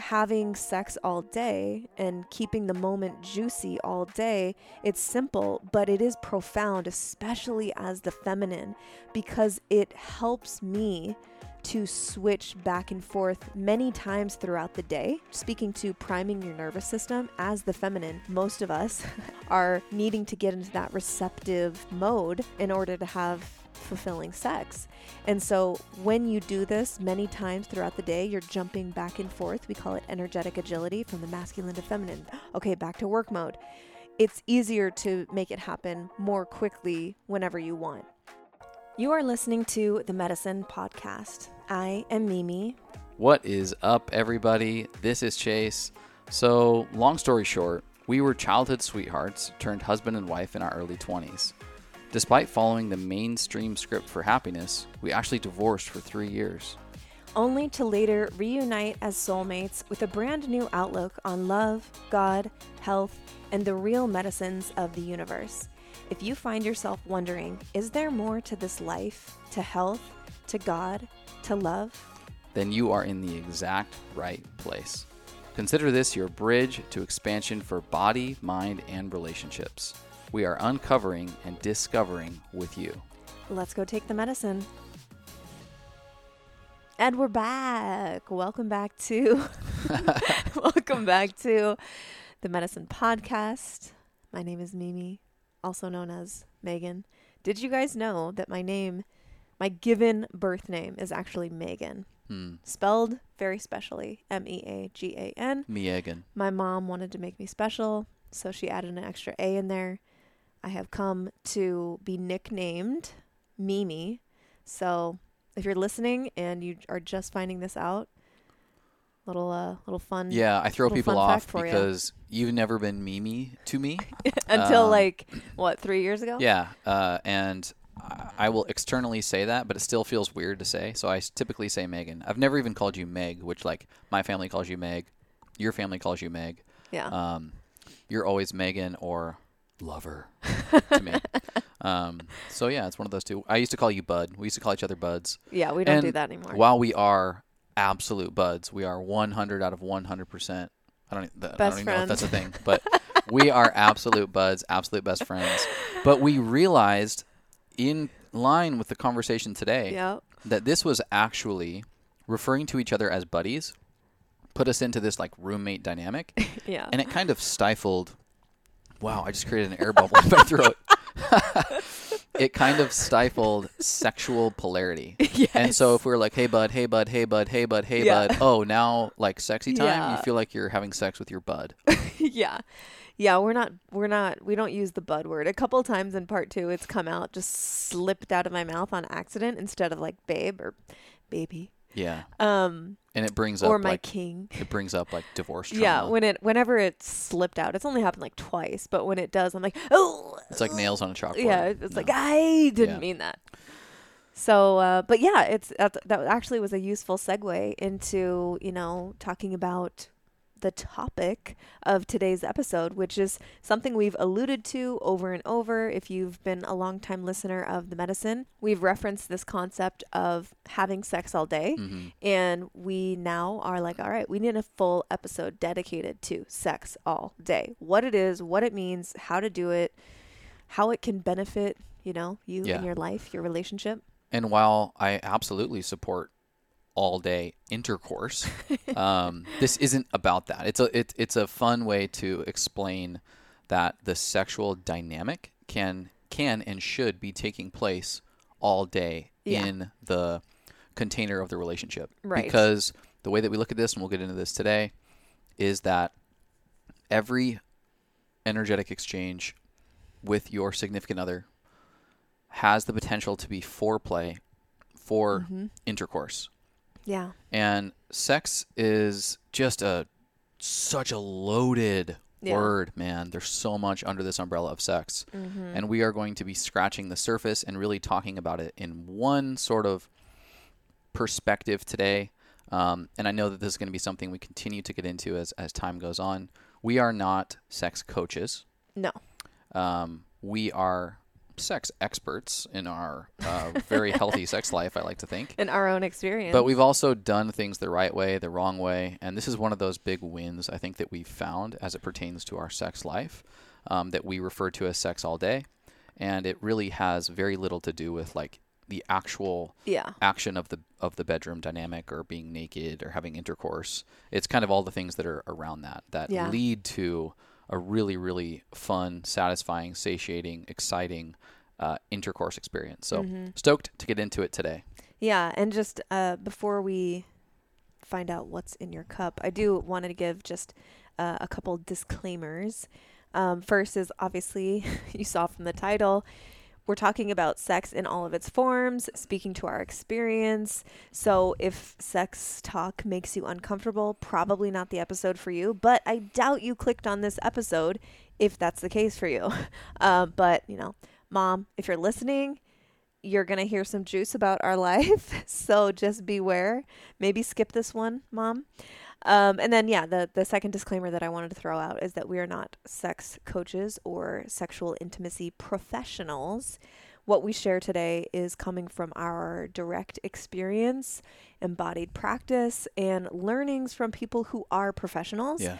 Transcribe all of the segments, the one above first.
having sex all day and keeping the moment juicy all day, it's simple, but it is profound, especially as the feminine, because it helps me to switch back and forth many times throughout the day. Speaking to priming your nervous system as the feminine, most of us are needing to get into that receptive mode in order to have fulfilling sex. And so when you do this many times throughout the day, you're jumping back and forth. We call it energetic agility from the masculine to feminine. Okay, back to work mode. It's easier to make it happen more quickly whenever you want. You are listening to The Medicine Podcast. I am Mimi. What is up, everybody? This is Chase. So, long story short, we were childhood sweethearts turned husband and wife in our early 20s. Despite following the mainstream script for happiness, we actually divorced for 3 years. Only to later reunite as soulmates with a brand new outlook on love, God, health, and the real medicines of the universe. If you find yourself wondering, is there more to this life, to health, to God, to love? Then you are in the exact right place. Consider this your bridge to expansion for body, mind, and relationships. We are uncovering and discovering with you. Let's go take the medicine. And we're back. Welcome back to The Medicine Podcast. My name is Mimi, also known as Megan. Did you guys know that my given birth name is actually Megan? Spelled very specially, M-E-A-G-A-N. Megan. My mom wanted to make me special, so she added an extra A in there. I have come to be nicknamed Mimi. So if you're listening and you are just finding this out, little fun. Yeah, I throw people off because you've never been Mimi to me. Until 3 years ago? Yeah. And I will externally say that, but it still feels weird to say. So I typically say Megan. I've never even called you Meg, which my family calls you Meg. Your family calls you Meg. Yeah. You're always Megan or lover to me. So yeah, it's one of those two. I used to call you Bud. We used to call each other Buds. Yeah, we don't do that anymore. While we are absolute buds, we are 100 out of 100%. I don't even know if that's a thing, but we are absolute buds, absolute best friends. But we realized, in line with the conversation today, that this was actually referring to each other as buddies put us into this roommate dynamic. Yeah. And it kind of stifled. Wow, I just created an air bubble in my throat. It kind of stifled sexual polarity. Yes. And so if we were like, hey, bud, hey, bud, hey, bud, hey, bud, hey, bud, oh, now sexy time, you feel like you're having sex with your bud. Yeah. Yeah, we don't use the bud word. A couple times in part 2, it's come out, just slipped out of my mouth on accident instead of babe or baby. Yeah. And it brings up my king. It brings up divorce trauma. Yeah, whenever it slipped out. It's only happened twice, but when it does, I'm oh. It's like nails on a chalkboard. Yeah, it's I didn't mean that. So, but yeah, that actually was a useful segue into, talking about the topic of today's episode, which is something we've alluded to over and over. If you've been a longtime listener of The Medicine, we've referenced this concept of having sex all day. Mm-hmm. And we now are all right, we need a full episode dedicated to sex all day. What it is, what it means, how to do it, how it can benefit, you and your life, your relationship. And while I absolutely support all-day intercourse, this isn't about that. It's a fun way to explain that the sexual dynamic can and should be taking place all day in the container of the relationship. Right. Because the way that we look at this, and we'll get into this today, is that every energetic exchange with your significant other has the potential to be foreplay for intercourse. Yeah. And sex is just such a loaded word, man. There's so much under this umbrella of sex. Mm-hmm. And we are going to be scratching the surface and really talking about it in one sort of perspective today. And I know that this is going to be something we continue to get into as time goes on. We are not sex coaches. No. We are sex experts in our very healthy sex life, I like to think. In our own experience. But we've also done things the right way, the wrong way. And this is one of those big wins, I think, that we've found as it pertains to our sex life, that we refer to as sex all day. And it really has very little to do with like the actual action of the bedroom dynamic or being naked or having intercourse. It's kind of all the things that are around that lead to a really, really fun, satisfying, satiating, exciting intercourse experience. So stoked to get into it today. Yeah. And just before we find out what's in your cup, I do want to give just a couple disclaimers. First is obviously you saw from the title, we're talking about sex in all of its forms, speaking to our experience. So if sex talk makes you uncomfortable, probably not the episode for you, but I doubt you clicked on this episode if that's the case for you. But, you know, Mom, if you're listening, you're going to hear some juice about our life. So just beware. Maybe skip this one, Mom. And then, the second disclaimer that I wanted to throw out is that we are not sex coaches or sexual intimacy professionals. What we share today is coming from our direct experience, embodied practice, and learnings from people who are professionals. Yeah.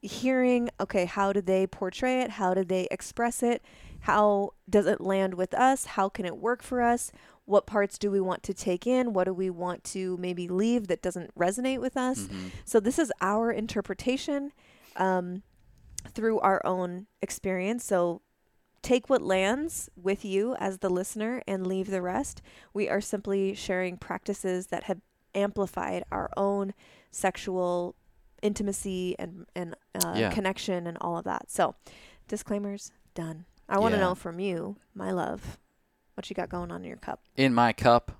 Hearing, okay, how did they portray it? How did they express it? How does it land with us? How can it work for us? What parts do we want to take in? What do we want to maybe leave that doesn't resonate with us? Mm-hmm. So this is our interpretation through our own experience. So take what lands with you as the listener and leave the rest. We are simply sharing practices that have amplified our own sexual intimacy and connection and all of that. So disclaimers, done. I want to know from you, my love. What you got going on in your cup? In my cup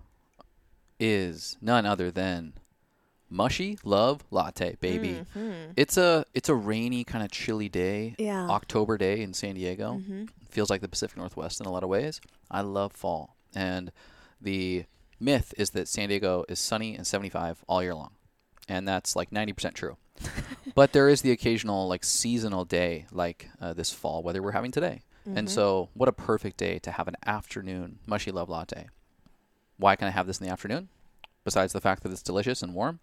is none other than Mushy Love Latte, baby. Mm-hmm. It's a rainy, kind of chilly day, October day in San Diego. Mm-hmm. Feels like the Pacific Northwest in a lot of ways. I love fall. And the myth is that San Diego is sunny and 75 all year long. And that's like 90% true. But there is the occasional like seasonal day like this fall weather we're having today. Mm-hmm. And so what a perfect day to have an afternoon Mushy Love Latte. Why can I have this in the afternoon? Besides the fact that it's delicious and warm.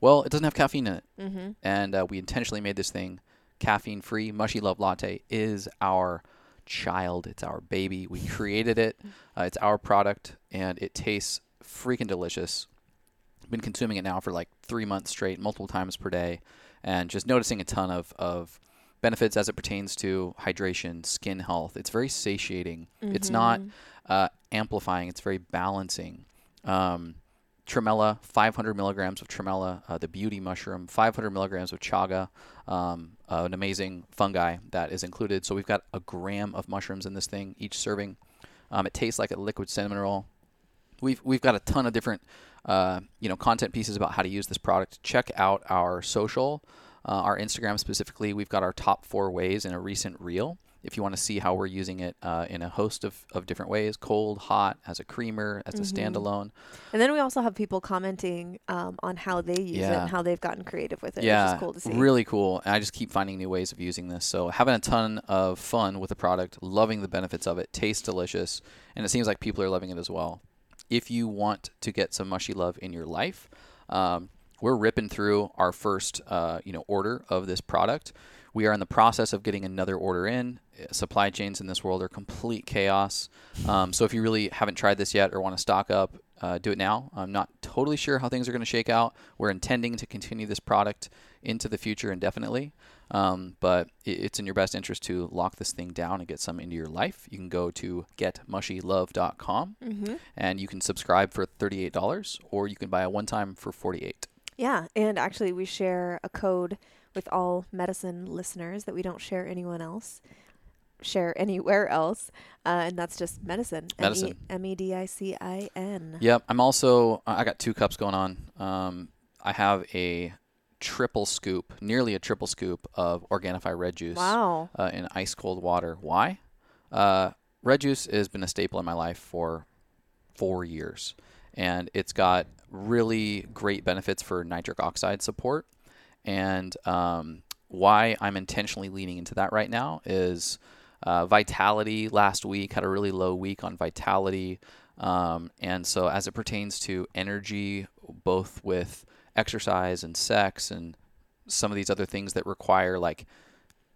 Well, it doesn't have caffeine in it. Mm-hmm. And we intentionally made this thing caffeine-free. Mushy Love Latte is our child. It's our baby. We created it. It's our product. And it tastes freaking delicious. Been consuming it now for like 3 months straight, multiple times per day. And just noticing a ton of benefits as it pertains to hydration, skin health. It's very satiating. Mm-hmm. It's not amplifying. It's very balancing. Tremella, 500 milligrams of tremella, the beauty mushroom, 500 milligrams of chaga, an amazing fungi that is included. So we've got a gram of mushrooms in this thing, each serving. It tastes like a liquid cinnamon roll. We've got a ton of different content pieces about how to use this product. Check out our social. Our Instagram specifically, we've got our top 4 ways in a recent reel. If you want to see how we're using it in a host of different ways, cold, hot, as a creamer, as a standalone. And then we also have people commenting on how they use it and how they've gotten creative with it, which is cool to see. Really cool. And I just keep finding new ways of using this. So having a ton of fun with the product, loving the benefits of it, tastes delicious, and it seems like people are loving it as well. If you want to get some Mushy Love in your life, we're ripping through our first, order of this product. We are in the process of getting another order in. Supply chains in this world are complete chaos. So if you really haven't tried this yet or want to stock up, do it now. I'm not totally sure how things are going to shake out. We're intending to continue this product into the future indefinitely. But it's in your best interest to lock this thing down and get some into your life. You can go to GetMushyLove.com and you can subscribe for $38 or you can buy a one-time for $48. Yeah, and actually we share a code with all medicine listeners that we don't share anywhere else, and that's just medicine. MEDICIN. Yep, I'm also, I got 2 cups going on. I have nearly a triple scoop of Organifi Red Juice in ice cold water. Why? Red Juice has been a staple in my life for 4 years, and it's got really great benefits for nitric oxide support. And why I'm intentionally leaning into that right now is Vitality last week, had a really low week on vitality. And so as it pertains to energy, both with exercise and sex and some of these other things that require like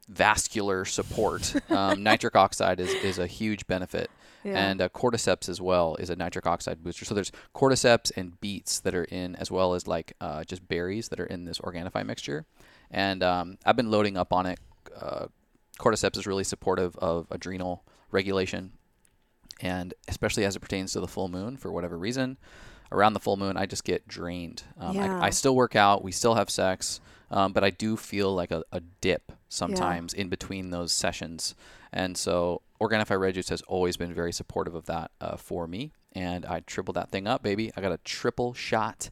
vascular support, nitric oxide is a huge benefit. Yeah. And cordyceps as well is a nitric oxide booster. So there's cordyceps and beets that are in, as well as like just berries that are in this Organifi mixture. And I've been loading up on it. Cordyceps is really supportive of adrenal regulation, and especially as it pertains to the full moon. For whatever reason, around the full moon, I just get drained. I still work out. We still have sex. But I do feel like a dip sometimes in between those sessions. And so Organifi Red Juice has always been very supportive of that for me. And I tripled that thing up, baby. I got a triple shot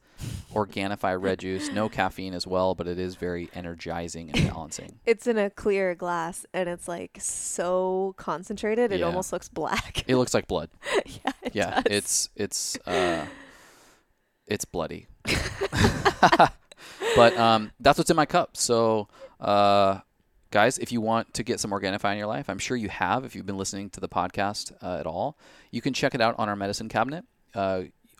Organifi Red Juice. No caffeine as well, but it is very energizing and balancing. It's in a clear glass, and it's like so concentrated. It almost looks black. It looks like blood. Yeah, it does. It's bloody. But that's what's in my cup. So, guys, if you want to get some Organifi in your life, I'm sure you have if you've been listening to the podcast at all. You can check it out on our medicine cabinet.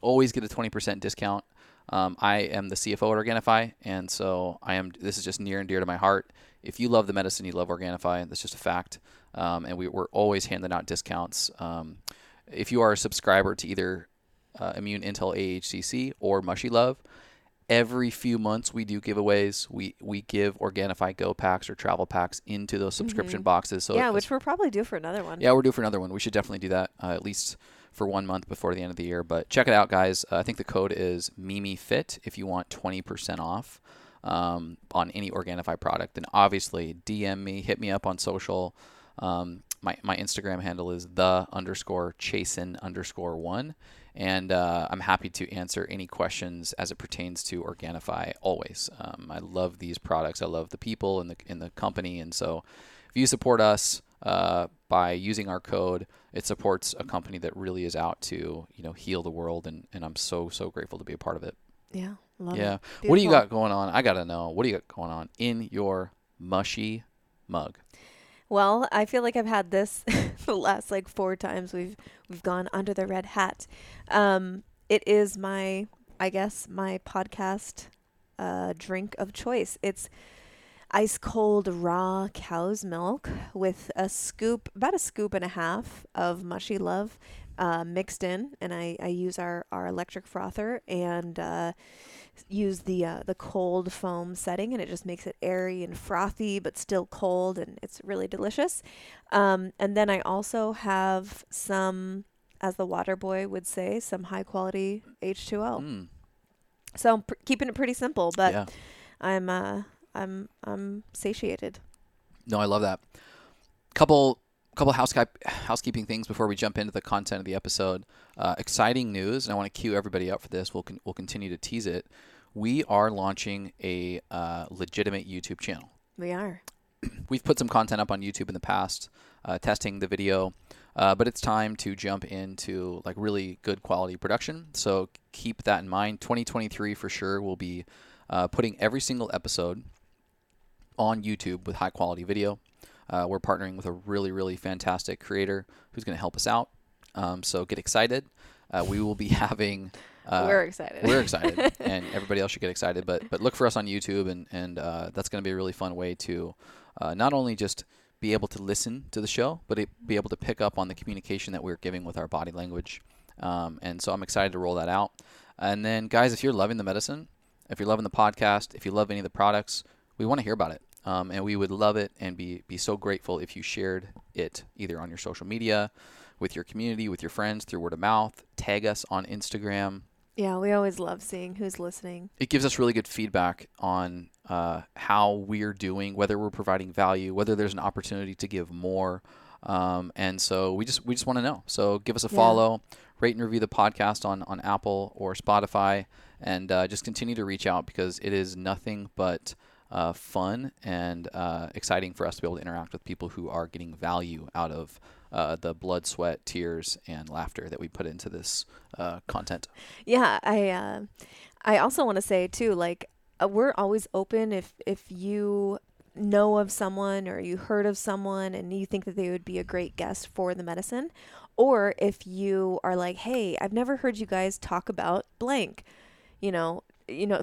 Always get a 20% discount. I am the CFO at Organifi, and so this is just near and dear to my heart. If you love the medicine, you love Organifi. That's just a fact. And we're always handing out discounts. If you are a subscriber to either Immune Intel AHCC or Mushy Love, every few months we do giveaways. We give Organifi Go packs or travel packs into those subscription boxes. So which we're probably due for another one. Yeah, we're due for another one. We should definitely do that at least for 1 month before the end of the year. But check it out, guys. I think the code is MIMIFIT if you want 20% off on any Organifi product. And obviously DM me, hit me up on social. My Instagram handle is the_chasen_1. And I'm happy to answer any questions as it pertains to Organifi always. I love these products. I love the people and the company. And so if you support us by using our code, it supports a company that really is out to, heal the world. And I'm so, so grateful to be a part of it. Yeah. Love it. Beautiful. What do you got going on? I got to know. What do you got going on in your mushy mug? Well, I feel like I've had this the last like 4 times we've gone under the red hat. It is my podcast drink of choice. It's ice cold raw cow's milk with about a scoop and a half of Mushy Love mixed in, and I use our electric frother and use the cold foam setting, and it just makes it airy and frothy but still cold, and it's really delicious. And then I also have some, as the water boy would say, some high quality H2O. So I'm keeping it pretty simple, but I'm satiated. No, I love that. Couple housekeeping things before we jump into the content of the episode. Exciting news, and I want to cue everybody up for this. We'll continue to tease it. We are launching a legitimate YouTube channel. We are. We've put some content up on YouTube in the past, testing the video, but it's time to jump into like really good quality production. So keep that in mind. 2023 for sure will be putting every single episode on YouTube with high quality video. We're partnering with a really, really fantastic creator who's going to help us out. So get excited. We will be having... we're excited. We're excited. And everybody else should get excited. But look for us on YouTube. And that's going to be a really fun way to not only just be able to listen to the show, but be able to pick up on the communication that we're giving with our body language. And so I'm excited to roll that out. And then, guys, if you're loving the medicine, if you're loving the podcast, if you love any of the products, we want to hear about it. And we would love it and be so grateful if you shared it either on your social media, with your community, with your friends, through word of mouth. Tag us on Instagram. Yeah, we always love seeing who's listening. It gives us really good feedback on how we're doing, whether we're providing value, whether there's an opportunity to give more. And so we just want to know. So give us a follow, rate and review the podcast on Apple or Spotify, and just continue to reach out because it is nothing but... fun and exciting for us to be able to interact with people who are getting value out of the blood, sweat, tears, and laughter that we put into this content. Yeah, I also want to say too, like we're always open if you know of someone or you heard of someone and you think that they would be a great guest for the medicine, or if you are like, hey, I've never heard you guys talk about blank, you know,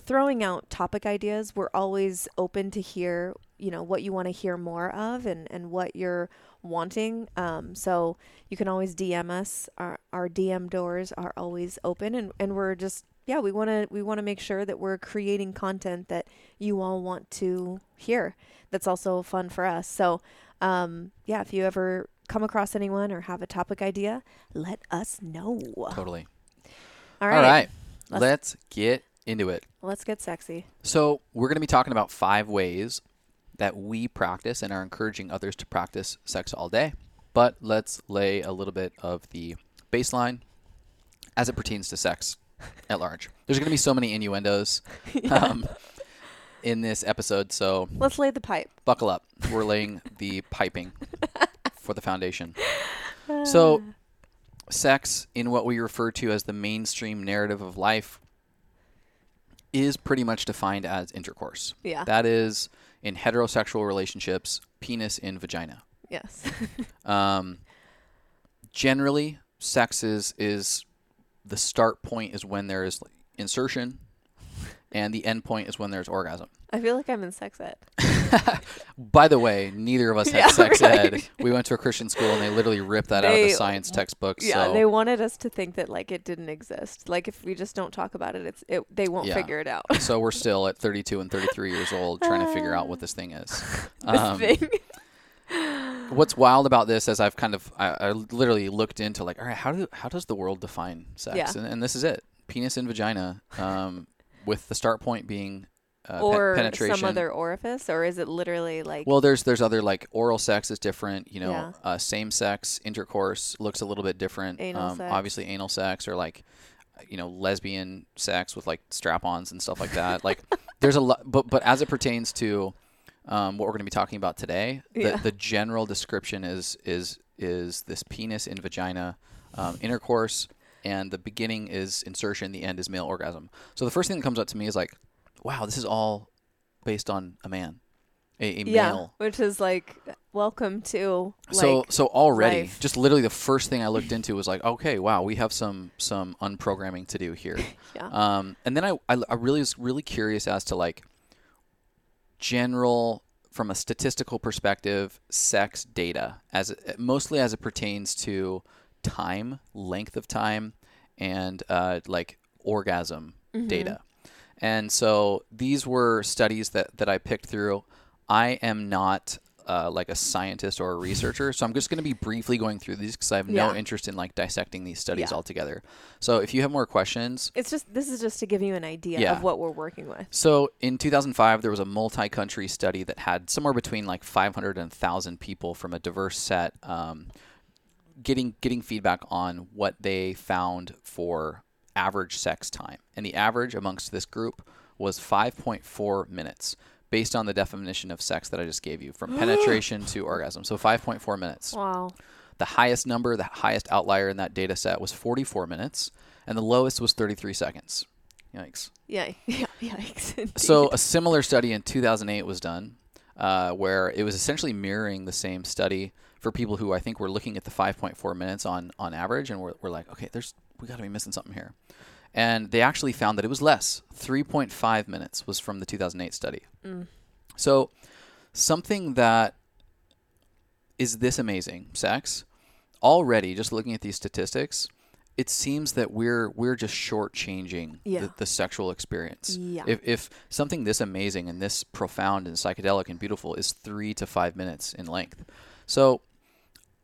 throwing out topic ideas. We're always open to hear, you know, what you want to hear more of and what you're wanting. So you can always DM us. Our DM doors are always open, and we're just, yeah, we want to make sure that we're creating content that you all want to hear. That's also fun for us. So, yeah, if you ever come across anyone or have a topic idea, let us know. Totally. All right. Let's get into it. Let's get sexy. So we're going to be talking about 5 ways that we practice and are encouraging others to practice sex all day. But let's lay a little bit of the baseline as it pertains to sex at large. There's going to be so many innuendos in this episode, so... Let's lay the pipe. Buckle up. We're laying the piping for the foundation. So, sex, in what we refer to as the mainstream narrative of life, is pretty much defined as intercourse. Yeah. That is... in heterosexual relationships, penis in vagina. Yes. Generally, sex is the start point is when there is insertion, and the end point is when there's orgasm. I feel like I'm in sex ed. By the way, neither of us had sex ed. We went to a Christian school, and they literally ripped that out of the science textbooks. Yeah, so. They wanted us to think that like it didn't exist. Like if we just don't talk about it, they won't figure it out. So we're still at 32 and 33 years old trying to figure out what this thing is. This thing. What's wild about this is I literally looked into like, all right, how does the world define sex? Yeah. And this is it: penis and vagina, with the start point being. Or penetration. Some other orifice, or is it literally like... Well, there's other, like, oral sex is different, same-sex intercourse looks a little bit different. Anal sex. Obviously anal sex, or like, lesbian sex with like strap-ons and stuff like that. Like there's a lot, but as it pertains to what we're going to be talking about today, the general description is this penis in vagina intercourse, and the beginning is insertion, the end is male orgasm. So the first thing that comes up to me is like, wow, this is all based on a man, a male. Yeah, which is like, welcome to like So already, life. Just literally the first thing I looked into was like, okay, wow, we have some unprogramming to do here. Yeah. And then I really was really curious as to like general, from a statistical perspective, sex data, mostly as it pertains to time, length of time, and like orgasm data. And so these were studies that I picked through. I am not like a scientist or a researcher, so I'm just going to be briefly going through these because I have no interest in like dissecting these studies altogether. So if you have more questions... This is just to give you an idea of what we're working with. So in 2005, there was a multi-country study that had somewhere between like 500 and 1,000 people from a diverse set getting feedback on what they found for average sex time, and the average amongst this group was 5.4 minutes based on the definition of sex that I just gave you, from penetration to orgasm. So 5.4 minutes. Wow. The highest number, the highest outlier in that data set was 44 minutes, and the lowest was 33 seconds. Yikes. Yikes. Indeed. So a similar study in 2008 was done where it was essentially mirroring the same study for people who I think were looking at the 5.4 minutes on average, and we're like, okay, we got to be missing something here. And they actually found that it was less. 3.5 minutes was from the 2008 study. Mm. So something that is this amazing, sex, already just looking at these statistics, it seems that we're just shortchanging the sexual experience. Yeah. If something this amazing and this profound and psychedelic and beautiful is 3 to 5 minutes in length. So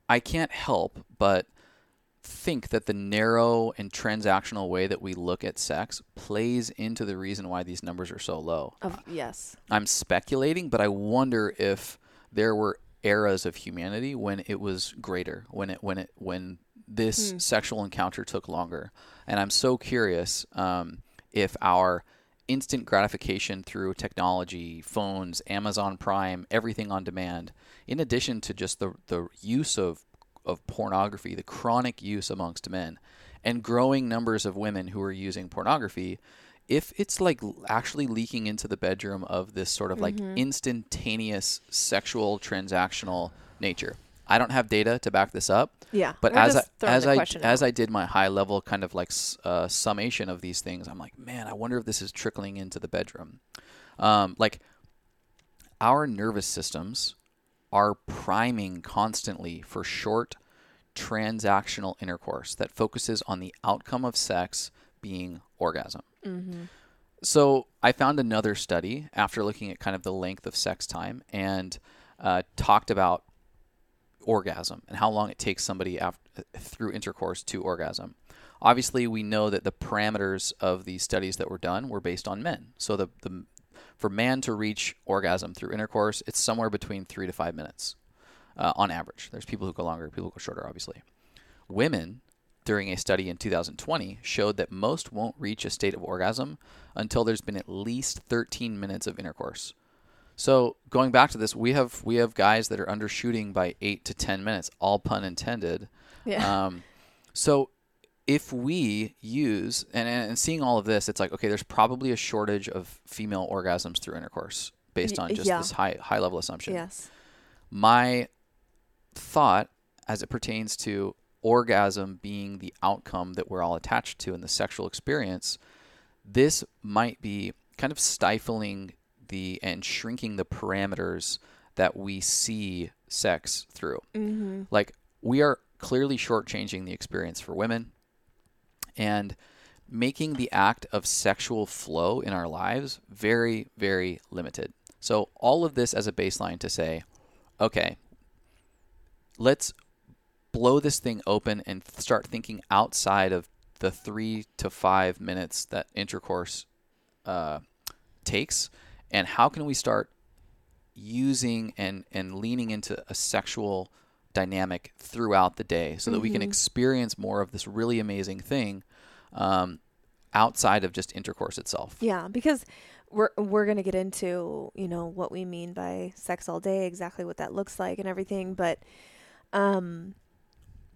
I can't help but think that the narrow and transactional way that we look at sex plays into the reason why these numbers are so low. Yes. I'm speculating, but I wonder if there were eras of humanity when it was greater, when this sexual encounter took longer. And I'm so curious if our instant gratification through technology, phones, Amazon Prime, everything on demand, in addition to just the use of pornography, the chronic use amongst men, and growing numbers of women who are using pornography, if it's like actually leaking into the bedroom of this sort of like instantaneous sexual transactional nature. I don't have data to back this up. Yeah. But as I did my high level kind of like summation of these things, I'm like, man, I wonder if this is trickling into the bedroom. Like our nervous systems are priming constantly for short transactional intercourse that focuses on the outcome of sex being orgasm. Mm-hmm. So I found another study after looking at kind of the length of sex time and talked about orgasm and how long it takes somebody through intercourse to orgasm. Obviously, we know that the parameters of the studies that were done were based on men. So for man to reach orgasm through intercourse, it's somewhere between 3 to 5 minutes on average. There's people who go longer, people who go shorter, obviously. Women, during a study in 2020, showed that most won't reach a state of orgasm until there's been at least 13 minutes of intercourse. So going back to this, we have guys that are undershooting by 8 to 10 minutes, all pun intended. Yeah. So if we use and seeing all of this, it's like, okay, there's probably a shortage of female orgasms through intercourse based on just this high level assumption. Yes. My thought as it pertains to orgasm being the outcome that we're all attached to in the sexual experience, this might be kind of stifling and shrinking the parameters that we see sex through. Mm-hmm. Like, we are clearly shortchanging the experience for women and making the act of sexual flow in our lives very, very limited. So all of this as a baseline to say, okay, let's blow this thing open and start thinking outside of the 3 to 5 minutes that intercourse takes. And how can we start using and leaning into a sexual dynamic throughout the day so that we can experience more of this really amazing thing outside of just intercourse itself? Yeah, because we're going to get into, you know, what we mean by sex all day, exactly what that looks like and everything. But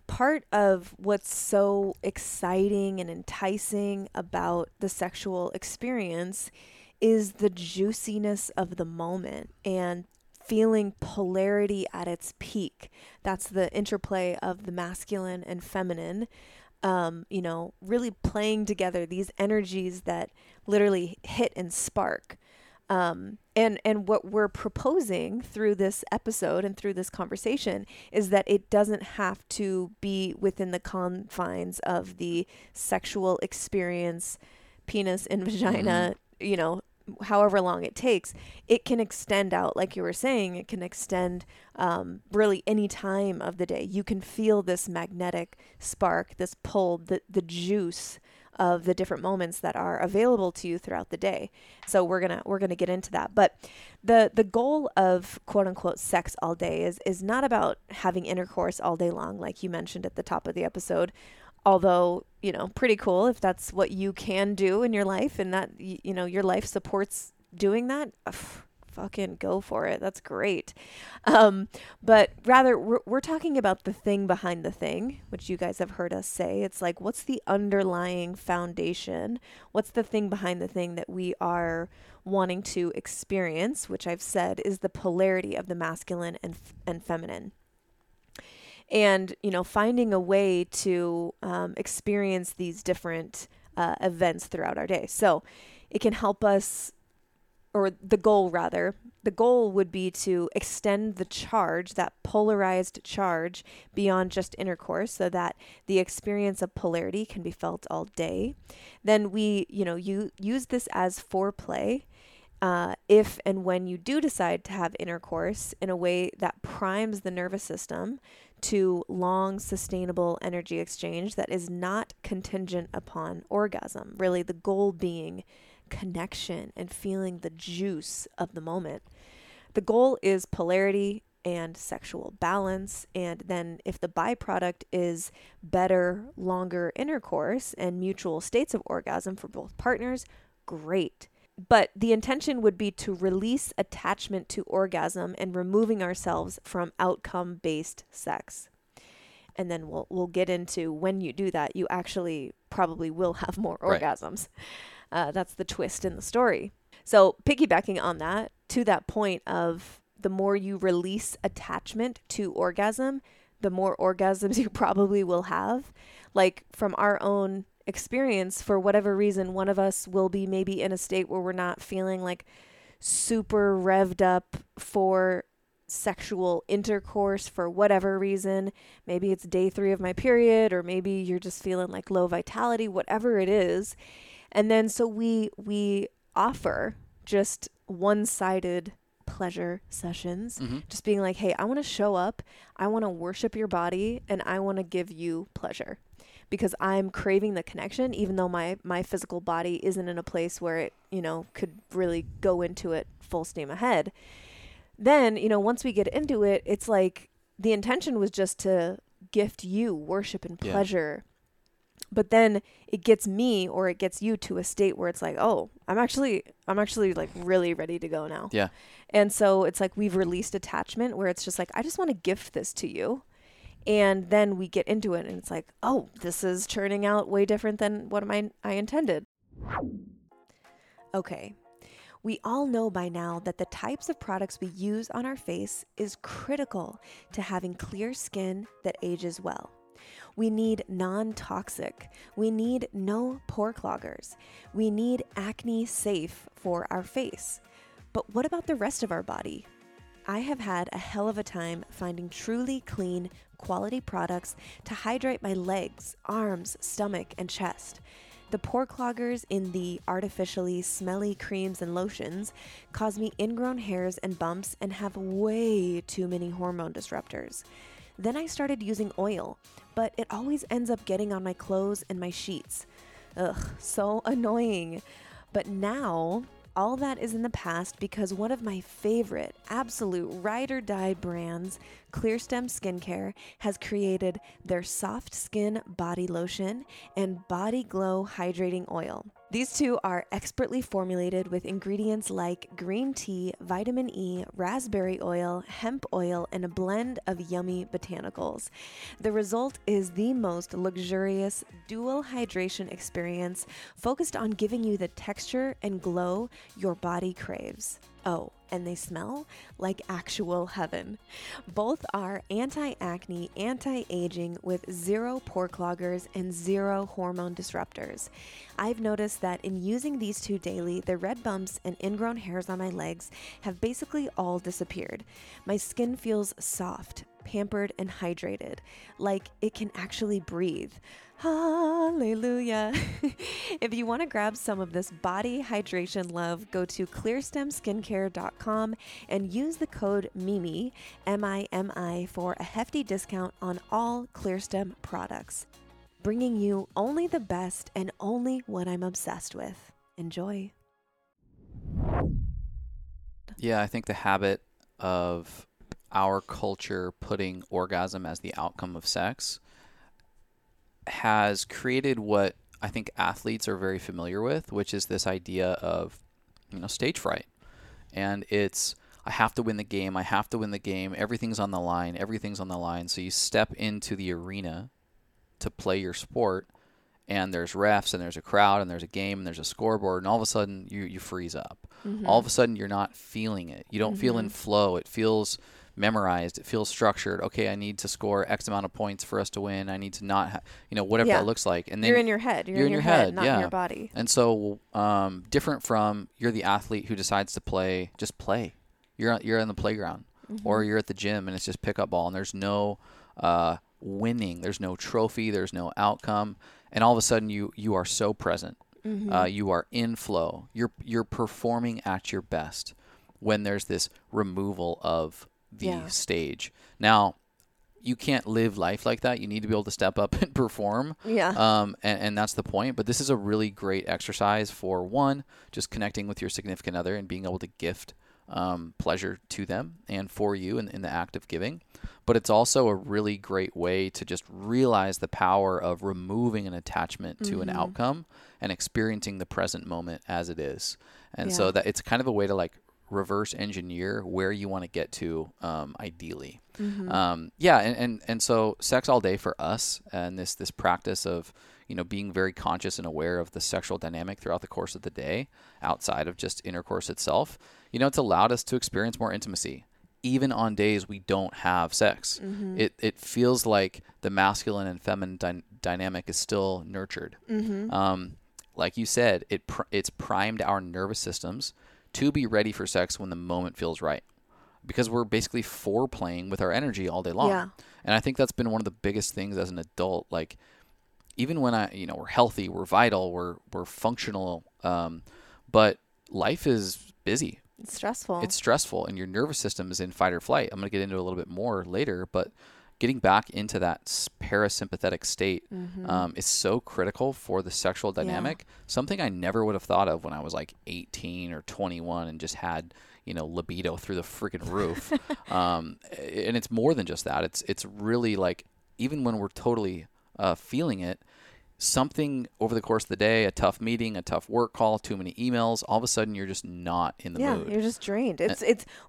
part of what's so exciting and enticing about the sexual experience is the juiciness of the moment and feeling polarity at its peak. That's the interplay of the masculine and feminine, you know, really playing together, these energies that literally hit and spark. And what we're proposing through this episode and through this conversation is that it doesn't have to be within the confines of the sexual experience, penis and vagina, you know, however long it takes. It can extend out, like you were saying, it can extend really any time of the day. You can feel this magnetic spark, this pull, the juice of the different moments that are available to you throughout the day. So we're gonna get into that. But the goal of quote unquote sex all day is not about having intercourse all day long, like you mentioned at the top of the episode. Although, you know, pretty cool if that's what you can do in your life and that, you know, your life supports doing that, fucking go for it. That's great. But rather, we're talking about the thing behind the thing, which you guys have heard us say. It's like, what's the underlying foundation? What's the thing behind the thing that we are wanting to experience, which I've said is the polarity of the masculine and feminine. And, you know, finding a way to experience these different events throughout our day. So it can help us, or the goal would be to extend the charge, that polarized charge, beyond just intercourse so that the experience of polarity can be felt all day. Then we, you know, you use this as foreplay. If and when you do decide to have intercourse in a way that primes the nervous system to long, sustainable energy exchange that is not contingent upon orgasm. Really, the goal being connection and feeling the juice of the moment. The goal is polarity and sexual balance. And then if the byproduct is better, longer intercourse and mutual states of orgasm for both partners, great. But the intention would be to release attachment to orgasm and removing ourselves from outcome-based sex. And then we'll get into when you do that, you actually probably will have more orgasms. That's the twist in the story. So piggybacking on that, to that point of the more you release attachment to orgasm, the more orgasms you probably will have. Like from our own experience, for whatever reason, one of us will be maybe in a state where we're not feeling like super revved up for sexual intercourse for whatever reason. Maybe it's day 3 of my period, or maybe you're just feeling like low vitality, whatever it is. And then so we offer just one-sided pleasure sessions, just being like, hey, I want to show up, I want to worship your body, and I want to give you pleasure because I'm craving the connection, even though my physical body isn't in a place where it, you know, could really go into it full steam ahead. Then, you know, once we get into it, it's like the intention was just to gift you worship and pleasure. But then it gets me, or it gets you, to a state where it's like, oh, I'm actually like really ready to go now. Yeah. And so it's like we've released attachment, where it's just like, I just want to gift this to you. And then we get into it and it's like, oh, this is turning out way different than what I intended. Okay. We all know by now that the types of products we use on our face is critical to having clear skin that ages well. We need non-toxic. We need no pore cloggers. We need acne safe for our face. But what about the rest of our body? I have had a hell of a time finding truly clean, quality products to hydrate my legs, arms, stomach, and chest. The pore cloggers in the artificially smelly creams and lotions cause me ingrown hairs and bumps and have way too many hormone disruptors. Then I started using oil, but it always ends up getting on my clothes and my sheets. Ugh, so annoying. But now, all that is in the past because one of my favorite, absolute ride-or-die brands, Clearstem Skincare, has created their Soft Skin Body Lotion and Body Glow Hydrating Oil. These two are expertly formulated with ingredients like green tea, vitamin E, raspberry oil, hemp oil, and a blend of yummy botanicals. The result is the most luxurious dual hydration experience focused on giving you the texture and glow your body craves. Oh, and they smell like actual heaven. Both are anti-acne, anti-aging with 0 pore cloggers and 0 hormone disruptors. I've noticed that in using these two daily, the red bumps and ingrown hairs on my legs have basically all disappeared. My skin feels soft, pampered, and hydrated, like it can actually breathe. Hallelujah. If you want to grab some of this body hydration love, go to clearstemskincare.com and use the code MIMI, MIMI, for a hefty discount on all Clearstem products. Bringing you only the best and only what I'm obsessed with. Enjoy. Yeah, I think the habit of our culture putting orgasm as the outcome of sex has created what I think athletes are very familiar with, which is this idea of, you know, stage fright. And it's, I have to win the game. I have to win the game. Everything's on the line. Everything's on the line. So you step into the arena to play your sport, and there's refs and there's a crowd and there's a game and there's a scoreboard, and all of a sudden you freeze up. Mm-hmm. All of a sudden you're not feeling it. You don't feel in flow. It feels memorized. It feels structured. Okay, I need to score X amount of points for us to win. I need to not, whatever that looks like. And then you're in your head. You're in your head, not in your body. And so, different from you're the athlete who decides to play, just play. You're on the playground, or you're at the gym and it's just pickup ball, and there's no winning. There's no trophy. There's no outcome. And all of a sudden, you are so present. Mm-hmm. You are in flow. You're performing at your best when there's this removal of the stage. Now, you can't live life like that. You need to be able to step up and perform. Yeah. And that's the point. But this is a really great exercise for, one, just connecting with your significant other and being able to gift pleasure to them and for you in the act of giving. But it's also a really great way to just realize the power of removing an attachment to an outcome and experiencing the present moment as it is. And so that it's kind of a way to like reverse engineer where you want to get to, ideally. And so sex all day for us, and this practice of, you know, being very conscious and aware of the sexual dynamic throughout the course of the day, outside of just intercourse itself, you know, it's allowed us to experience more intimacy, even on days we don't have sex. Mm-hmm. It feels like the masculine and feminine dynamic is still nurtured. Mm-hmm. Like you said, it's primed our nervous systems to be ready for sex when the moment feels right, because we're basically foreplaying with our energy all day long. Yeah. And I think that's been one of the biggest things as an adult. Like, even when I, you know, we're healthy, we're vital, we're functional, but life is busy. It's stressful. It's stressful, and your nervous system is in fight or flight. I'm going to get into it a little bit more later, but getting back into that parasympathetic state is so critical for the sexual dynamic. Yeah. Something I never would have thought of when I was like 18 or 21 and just had, you know, libido through the freaking roof. And it's more than just that. It's really like, even when we're totally feeling it, something over the course of the day, a tough meeting, a tough work call, too many emails, all of a sudden you're just not in the mood. Yeah, you're just drained.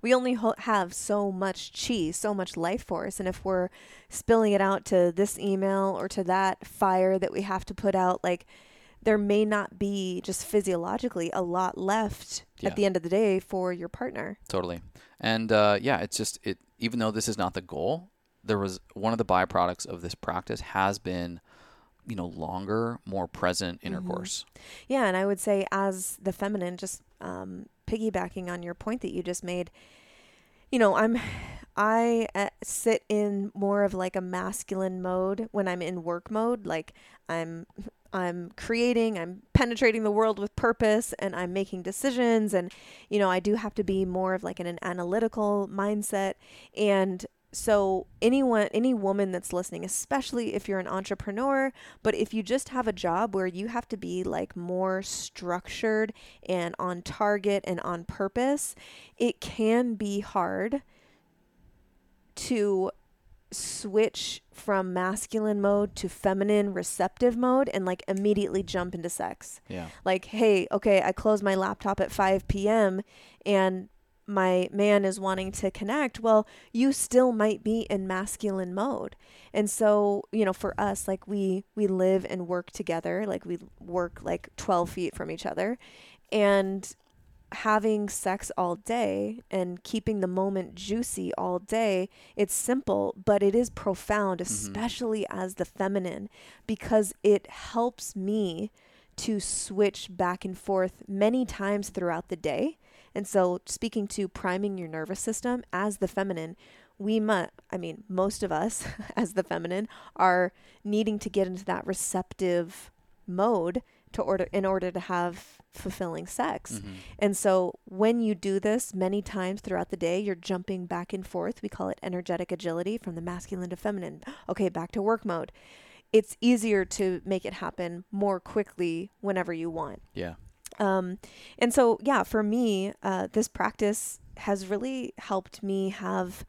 We only have so much chi, so much life force. And if we're spilling it out to this email or to that fire that we have to put out, like, there may not be just physiologically a lot left at the end of the day for your partner. Totally. And it's just, even though this is not the goal, there was one of the byproducts of this practice has been, you know, longer, more present intercourse. Mm-hmm. Yeah. And I would say, as the feminine, just piggybacking on your point that you just made, you know, I sit in more of like a masculine mode when I'm in work mode. Like, I'm creating, I'm penetrating the world with purpose, and I'm making decisions. And, you know, I do have to be more of like in an analytical mindset. And so any woman that's listening, especially if you're an entrepreneur, but if you just have a job where you have to be like more structured and on target and on purpose, it can be hard to switch from masculine mode to feminine receptive mode and like immediately jump into sex. Yeah. Like, hey, okay, I close my laptop at 5 p.m. and my man is wanting to connect. Well, you still might be in masculine mode. And so, you know, for us, like we live and work together, like we work like 12 feet from each other, and having sex all day and keeping the moment juicy all day, it's simple, but it is profound, especially as the feminine, because it helps me to switch back and forth many times throughout the day. And so, speaking to priming your nervous system as the feminine, most of us as the feminine are needing to get into that receptive mode in order to have fulfilling sex. Mm-hmm. And so when you do this many times throughout the day, you're jumping back and forth. We call it energetic agility, from the masculine to feminine. Okay, back to work mode. It's easier to make it happen more quickly whenever you want. Yeah. And so, yeah, for me, this practice has really helped me have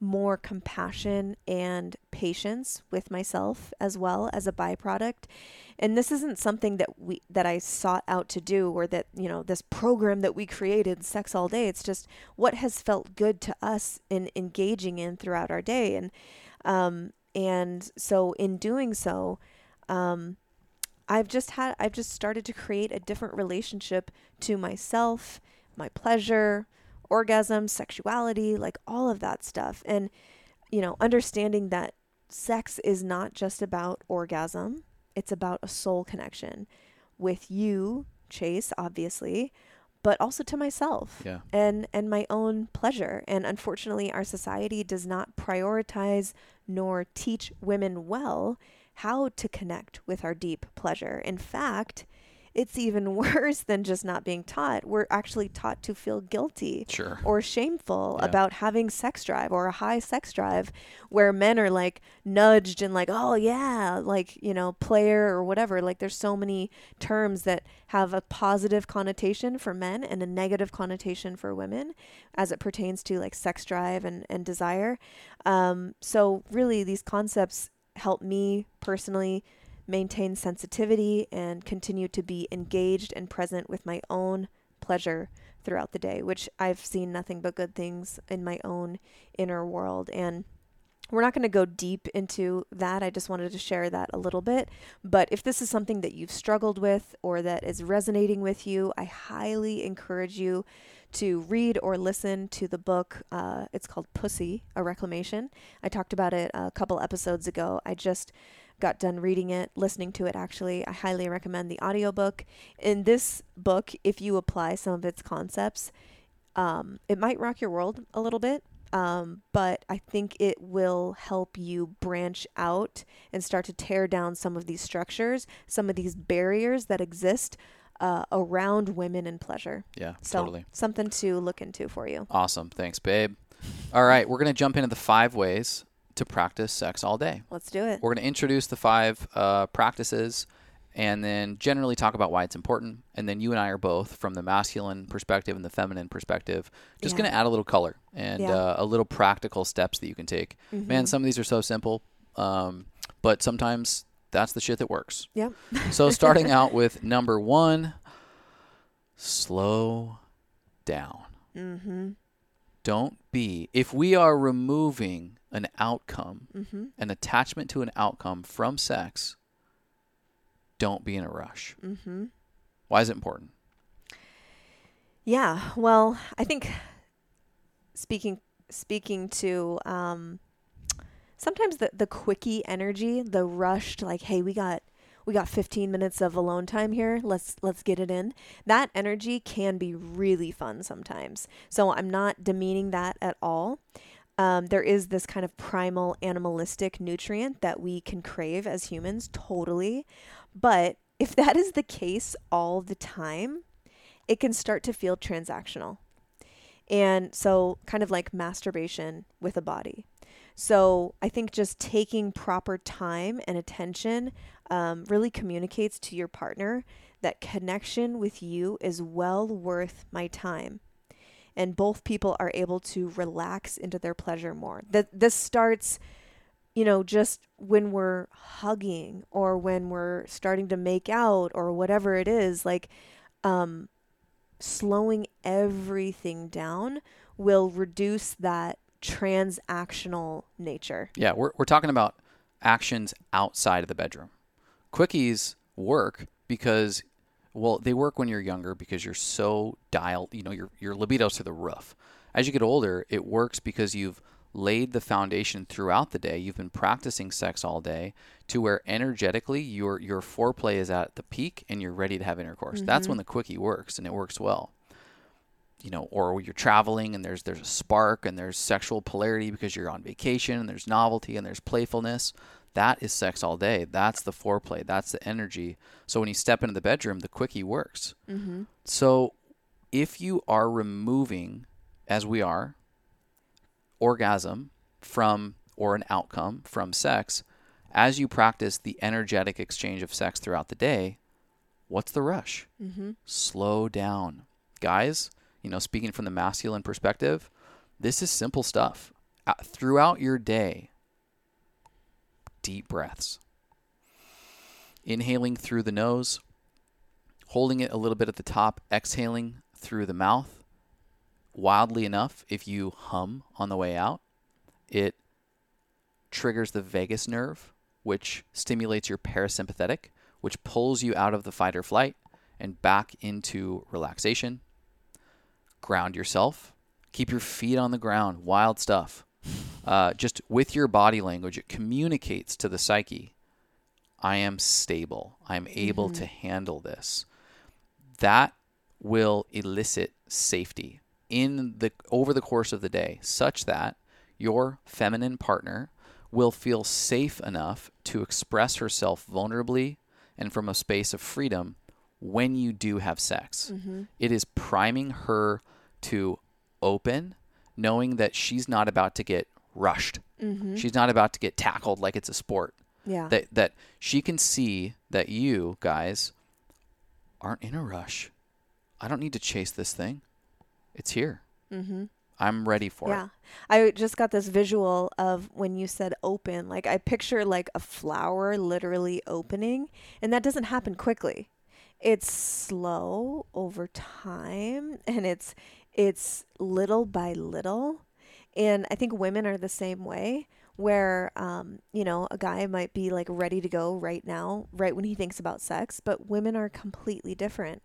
more compassion and patience with myself as well, as a byproduct. And this isn't something that I sought out to do, or that, you know, this program that we created, Sex All Day. It's just what has felt good to us in engaging in throughout our day. And so in doing so, I've just started to create a different relationship to myself, my pleasure, orgasm, sexuality, like all of that stuff. And, you know, understanding that sex is not just about orgasm. It's about a soul connection with you, Chase, obviously, but also to myself and my own pleasure. And unfortunately, our society does not prioritize nor teach women well how to connect with our deep pleasure. In fact, it's even worse than just not being taught. We're actually taught to feel guilty or shameful about having sex drive, or a high sex drive, where men are like nudged and like, oh yeah, like, you know, player or whatever. Like, there's so many terms that have a positive connotation for men and a negative connotation for women as it pertains to like sex drive and desire. So really, these concepts help me personally maintain sensitivity and continue to be engaged and present with my own pleasure throughout the day, which I've seen nothing but good things in my own inner world. And We're not going to go deep into that. I just wanted to share that a little bit. But if this is something that you've struggled with or that is resonating with you, I highly encourage you to read or listen to the book. It's called Pussy, A Reclamation. I talked about it a couple episodes ago. I just got done reading it, listening to it actually. I highly recommend the audiobook. In this book, if you apply some of its concepts, it might rock your world a little bit. But I think it will help you branch out and start to tear down some of these structures, some of these barriers that exist around women and pleasure. Yeah, so totally. Something to look into for you. Awesome. Thanks, babe. All right. We're going to jump into the 5 ways to practice sex all day. Let's do it. We're going to introduce the 5 practices and then generally talk about why it's important. And then you and I are both, from the masculine perspective and the feminine perspective, just going to add a little color and a little practical steps that you can take. Mm-hmm. Man, some of these are so simple, but sometimes that's the shit that works. Yep. So starting out with number 1, slow down. Mm-hmm. Don't be, if we are removing an outcome, mm-hmm. an attachment to an outcome from sex, don't be in a rush. Mm-hmm. Why is it important? Yeah, well, I think speaking to sometimes the quickie energy, the rushed, like, hey, we got 15 minutes of alone time here. Let's get it in. That energy can be really fun sometimes. So I'm not demeaning that at all. There is this kind of primal animalistic nutrient that we can crave as humans, totally. But if that is the case all the time, it can start to feel transactional. And so kind of like masturbation with a body. So I think just taking proper time and attention really communicates to your partner that connection with you is well worth my time. And both people are able to relax into their pleasure more. This starts, just when we're hugging or when we're starting to make out or whatever it is, like slowing everything down will reduce that transactional nature. Yeah, we're talking about actions outside of the bedroom. Quickies work because, well, they work when you're younger because you're so dialed, your libido's to the roof. As you get older, it works because you've laid the foundation throughout the day. You've been practicing sex all day to where energetically your foreplay is at the peak and you're ready to have intercourse. Mm-hmm. That's when the quickie works and it works well. Or you're traveling and there's a spark and there's sexual polarity because you're on vacation and there's novelty and there's playfulness. That is sex all day. That's the foreplay. That's the energy. So when you step into the bedroom, the quickie works. Mm-hmm. So if you are removing, as we are, orgasm from, or an outcome from sex, as you practice the energetic exchange of sex throughout the day, what's the rush? Mm-hmm. Slow down. Guys, speaking from the masculine perspective, this is simple stuff. Throughout your day, deep breaths, inhaling through the nose, holding it a little bit at the top, exhaling through the mouth. Wildly enough, if you hum on the way out, it triggers the vagus nerve, which stimulates your parasympathetic, which pulls you out of the fight or flight and back into relaxation. Ground yourself. Keep your feet on the ground. Wild stuff. Just with your body language, it communicates to the psyche, I am stable. I'm able to handle this. That will elicit safety over the course of the day, such that your feminine partner will feel safe enough to express herself vulnerably and from a space of freedom when you do have sex. Mm-hmm. It is priming her to open, knowing that she's not about to get rushed. Mm-hmm. She's not about to get tackled like it's a sport. Yeah. That she can see that you guys aren't in a rush. I don't need to chase this thing. It's here. Mm-hmm. I'm ready for it. Yeah. I just got this visual of when you said open, like I picture like a flower literally opening, and that doesn't happen quickly. It's slow over time and it's little by little. And I think women are the same way. where, you know, a guy might be like ready to go right now, right when he thinks about sex, but women are completely different.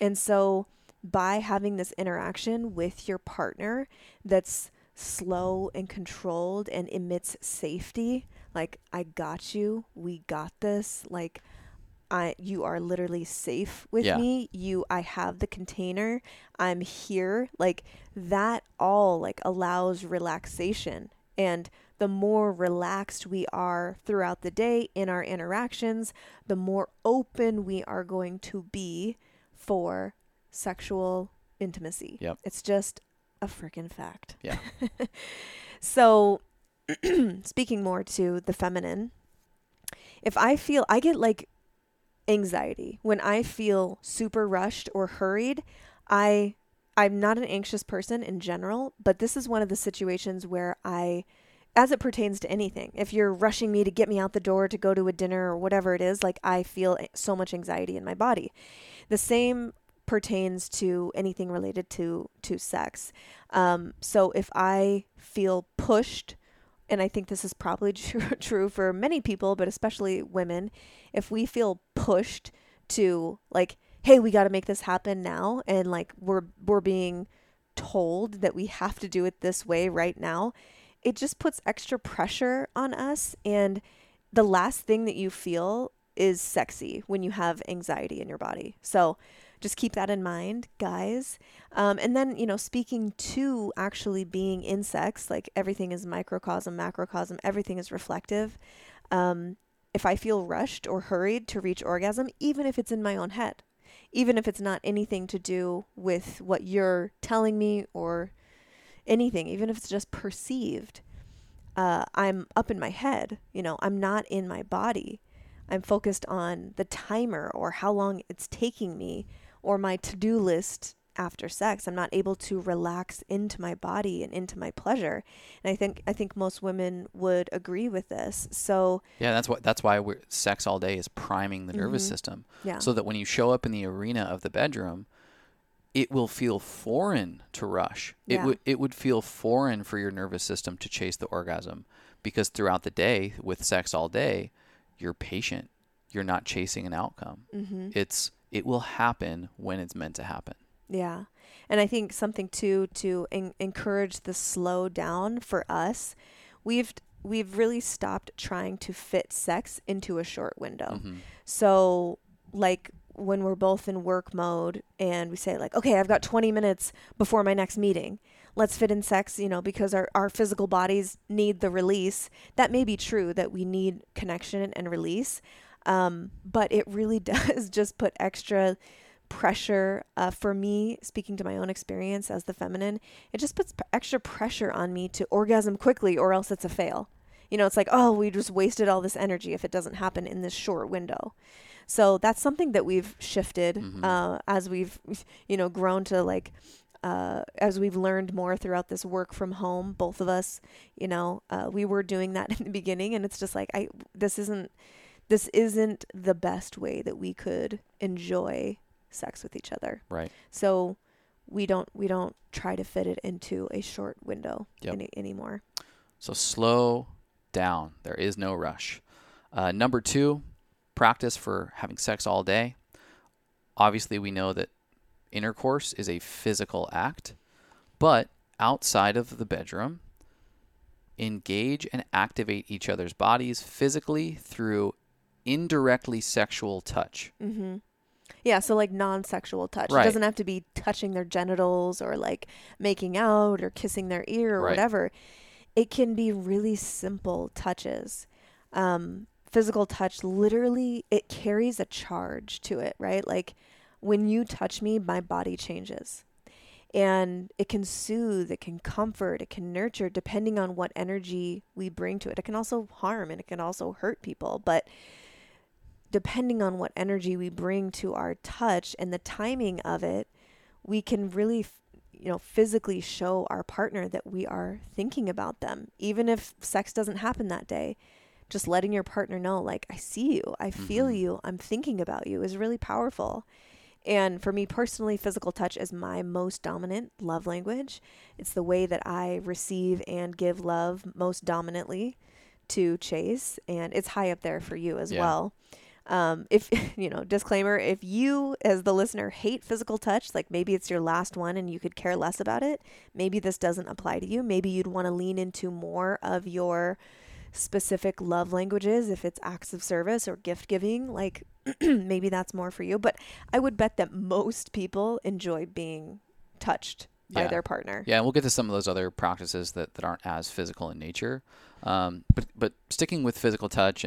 And so by having this interaction with your partner that's slow and controlled and emits safety, like, I got you, we got this, like, you are literally safe with me. I have the container. I'm here. Like, that all like allows relaxation. And the more relaxed we are throughout the day in our interactions, the more open we are going to be for sexual intimacy. Yep. It's just a freaking fact. Yeah. So speaking more to the feminine, if I feel, I get like anxiety. When I feel super rushed or hurried, I'm not an anxious person in general, but this is one of the situations where I, as it pertains to anything, if you're rushing me to get me out the door to go to a dinner or whatever it is, like, I feel so much anxiety in my body. The same pertains to anything related to sex. So if I feel pushed, and I think this is probably true for many people, but especially women, if we feel pushed to like, hey, we got to make this happen now, and like we're being told that we have to do it this way right now, it just puts extra pressure on us. And the last thing that you feel is sexy when you have anxiety in your body. So just keep that in mind, guys. And then, you know, speaking to actually being in sex, like everything is microcosm, macrocosm, everything is reflective. If I feel rushed or hurried to reach orgasm, even if it's in my own head, even if it's not anything to do with what you're telling me or anything, even if it's just perceived, I'm up in my head, you know, I'm not in my body. I'm focused on the timer or how long it's taking me or my to-do list after sex. I'm not able to relax into my body and into my pleasure. And I think most women would agree with this. So yeah, that's why sex all day is priming the nervous system. Yeah. So that when you show up in the arena of the bedroom, it will feel foreign to rush. It would feel foreign for your nervous system to chase the orgasm, because throughout the day with sex all day, you're patient. You're not chasing an outcome. Mm-hmm. It will happen when it's meant to happen. Yeah. And I think something too, to encourage the slow down for us, we've really stopped trying to fit sex into a short window. Mm-hmm. So like when we're both in work mode and we say like, okay, I've got 20 minutes before my next meeting, let's fit in sex, you know, because our physical bodies need the release. That may be true that we need connection and release. But it really does just put extra pressure for me, speaking to my own experience as the feminine, it just puts extra pressure on me to orgasm quickly, or else it's a fail. You know, it's like, oh, we just wasted all this energy if it doesn't happen in this short window. So that's something that we've shifted as we've, you know, grown to like, as we've learned more throughout this work from home, both of us, you know, we were doing that in the beginning, and it's just like, this isn't the best way that we could enjoy sex with each other. Right. So we don't try to fit it into a short window anymore. So slow down. There is no rush. Number two, practice for having sex all day. Obviously we know that intercourse is a physical act, but outside of the bedroom, engage and activate each other's bodies physically through indirectly sexual touch. Mm-hmm. Yeah, so like non-sexual touch. Right. It doesn't have to be touching their genitals or like making out or kissing their ear or whatever. It can be really simple touches. Physical touch, literally, it carries a charge to it, right? Like, when you touch me, my body changes, and it can soothe, it can comfort, it can nurture, depending on what energy we bring to it. It can also harm, and it can also hurt people, but depending on what energy we bring to our touch and the timing of it, we can really, you know, physically show our partner that we are thinking about them. Even if sex doesn't happen that day, just letting your partner know, like, I see you, I feel you, I'm thinking about you is really powerful. And for me personally, physical touch is my most dominant love language. It's the way that I receive and give love most dominantly to Chase, and it's high up there for you as well. If, you know, disclaimer, if you as the listener hate physical touch, like maybe it's your last one and you could care less about it, maybe this doesn't apply to you. Maybe you'd want to lean into more of your specific love languages. If it's acts of service or gift giving, like maybe that's more for you. But I would bet that most people enjoy being touched by their partner. Yeah. And we'll get to some of those other practices that aren't as physical in nature. But sticking with physical touch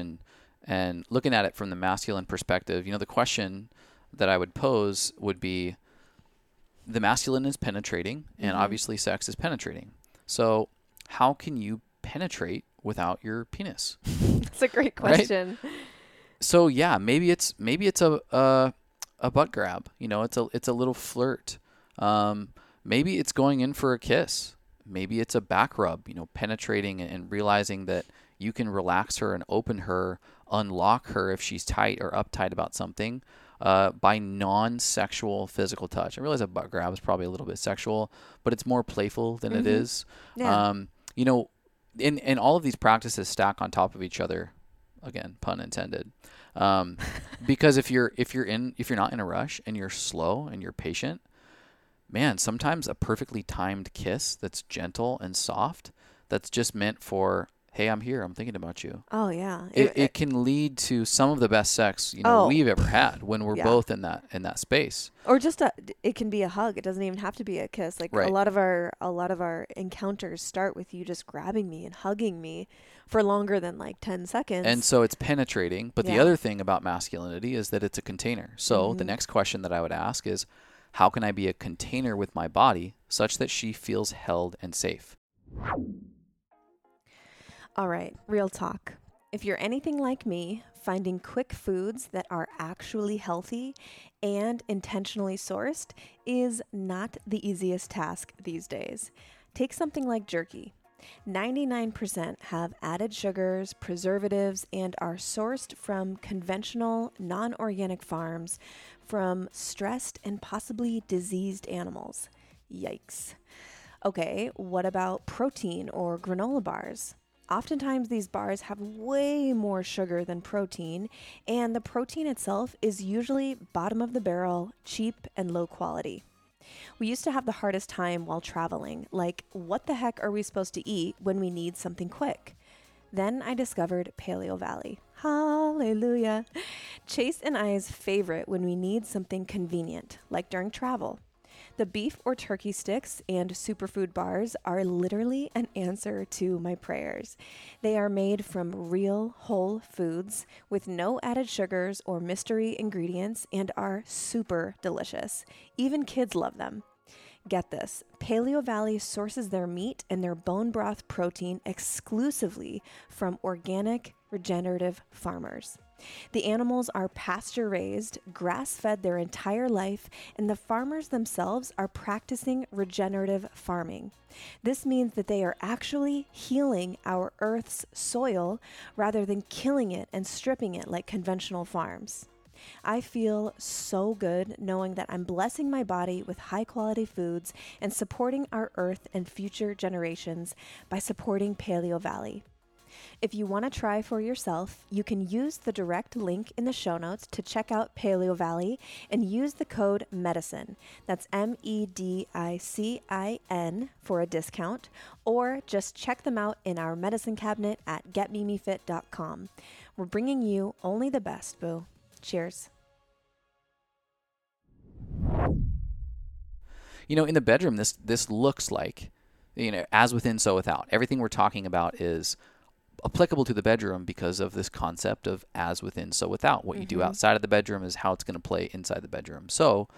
and looking at it from the masculine perspective, you know, the question that I would pose would be, the masculine is penetrating, and obviously sex is penetrating. So how can you penetrate without your penis? That's a great question. Right? So yeah, maybe it's a butt grab. You know, it's a little flirt. Maybe it's going in for a kiss. Maybe it's a back rub. You know, penetrating and realizing that you can relax her and open her, unlock her if she's tight or uptight about something, by non-sexual physical touch. I realize a butt grab is probably a little bit sexual, but it's more playful than it is. Yeah. You know, and all of these practices stack on top of each other. Again, pun intended. Because if you're not in a rush and you're slow and you're patient, man, sometimes a perfectly timed kiss that's gentle and soft, that's just meant for, hey, I'm here, I'm thinking about you. Oh yeah. It can lead to some of the best sex, you know, we've ever had when we're both in that space. Or just it can be a hug. It doesn't even have to be a kiss. Like a lot of our encounters start with you just grabbing me and hugging me for longer than like 10 seconds. And so it's penetrating. But the other thing about masculinity is that it's a container. So the next question that I would ask is, how can I be a container with my body such that she feels held and safe? All right, real talk. If you're anything like me, finding quick foods that are actually healthy and intentionally sourced is not the easiest task these days. Take something like jerky. 99% have added sugars, preservatives, and are sourced from conventional, non-organic farms from stressed and possibly diseased animals. Yikes. Okay, what about protein or granola bars? Oftentimes, these bars have way more sugar than protein, and the protein itself is usually bottom of the barrel, cheap, and low quality. We used to have the hardest time while traveling, like, what the heck are we supposed to eat when we need something quick? Then I discovered Paleovalley. Hallelujah! Chase and I's favorite when we need something convenient, like during travel. The beef or turkey sticks and superfood bars are literally an answer to my prayers. They are made from real whole foods with no added sugars or mystery ingredients and are super delicious. Even kids love them. Get this, Paleovalley sources their meat and their bone broth protein exclusively from organic, regenerative farmers. The animals are pasture-raised, grass-fed their entire life, and the farmers themselves are practicing regenerative farming. This means that they are actually healing our Earth's soil rather than killing it and stripping it like conventional farms. I feel so good knowing that I'm blessing my body with high-quality foods and supporting our Earth and future generations by supporting Paleovalley. If you want to try for yourself, you can use the direct link in the show notes to check out Paleovalley and use the code MEDICINE, that's MEDICIN, for a discount, or just check them out in our medicine cabinet at GetMimiFit.com. We're bringing you only the best, boo. Cheers. You know, in the bedroom, this looks like, you know, as within, so without. Everything we're talking about is applicable to the bedroom because of this concept of as within, so without. What you do outside of the bedroom is how it's going to play inside the bedroom. So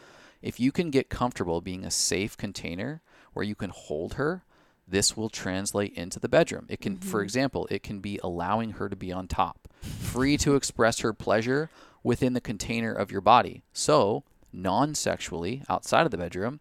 if you can get comfortable being a safe container where you can hold her, this will translate into the bedroom. It can, for example, it can be allowing her to be on top, free to express her pleasure within the container of your body. So non-sexually outside of the bedroom,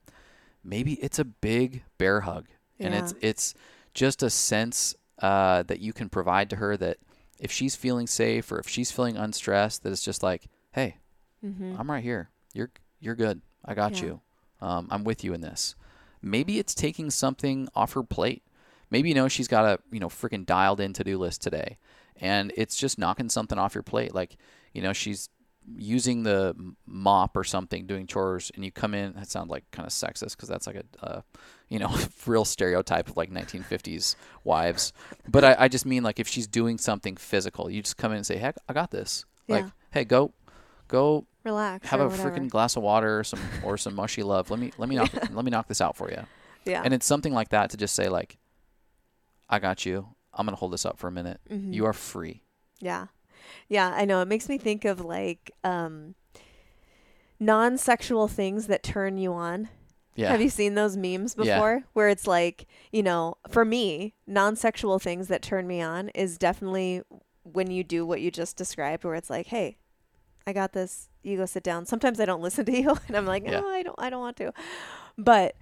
maybe it's a big bear hug. And it's just a sense that you can provide to her that if she's feeling safe or if she's feeling unstressed, that it's just like, hey, I'm right here. You're you're good. I got you. I'm with you in this. Maybe it's taking something off her plate. Maybe, you know, she's got a, you know, freaking dialed in to-do list today, and it's just knocking something off your plate. Like, you know, she's using the mop or something, doing chores, and you come in, that sounds like kind of sexist because that's like a, you know, real stereotype of like 1950s wives. But I just mean like if she's doing something physical, you just come in and say, heck, I got this. Yeah. Like, hey, go. Relax. Have a freaking glass of water or some mushy love. Let me knock let me knock this out for you. Yeah. And it's something like that to just say like, I got you. I'm gonna hold this up for a minute. Mm-hmm. You are free. Yeah, yeah. I know. It makes me think of like non-sexual things that turn you on. Yeah. Have you seen those memes before? Yeah. Where it's like, you know, for me, non-sexual things that turn me on is definitely when you do what you just described, where it's like, hey, I got this. You go sit down. Sometimes I don't listen to you, and I'm like, no, I don't want to. But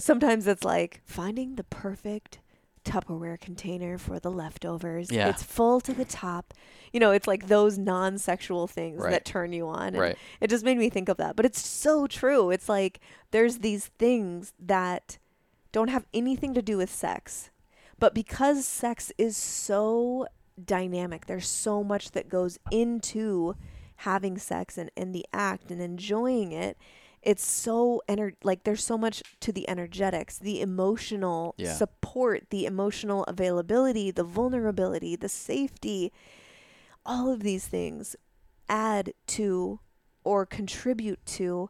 sometimes it's like finding the perfect Tupperware container for the leftovers. Yeah. It's full to the top. You know, it's like those non-sexual things that turn you on. And it just made me think of that. But it's so true. It's like there's these things that don't have anything to do with sex. But because sex is so dynamic, there's so much that goes into having sex and in the act and enjoying it, it's so like there's so much to the energetics, the emotional support, the emotional availability, the vulnerability, the safety. All of these things add to or contribute to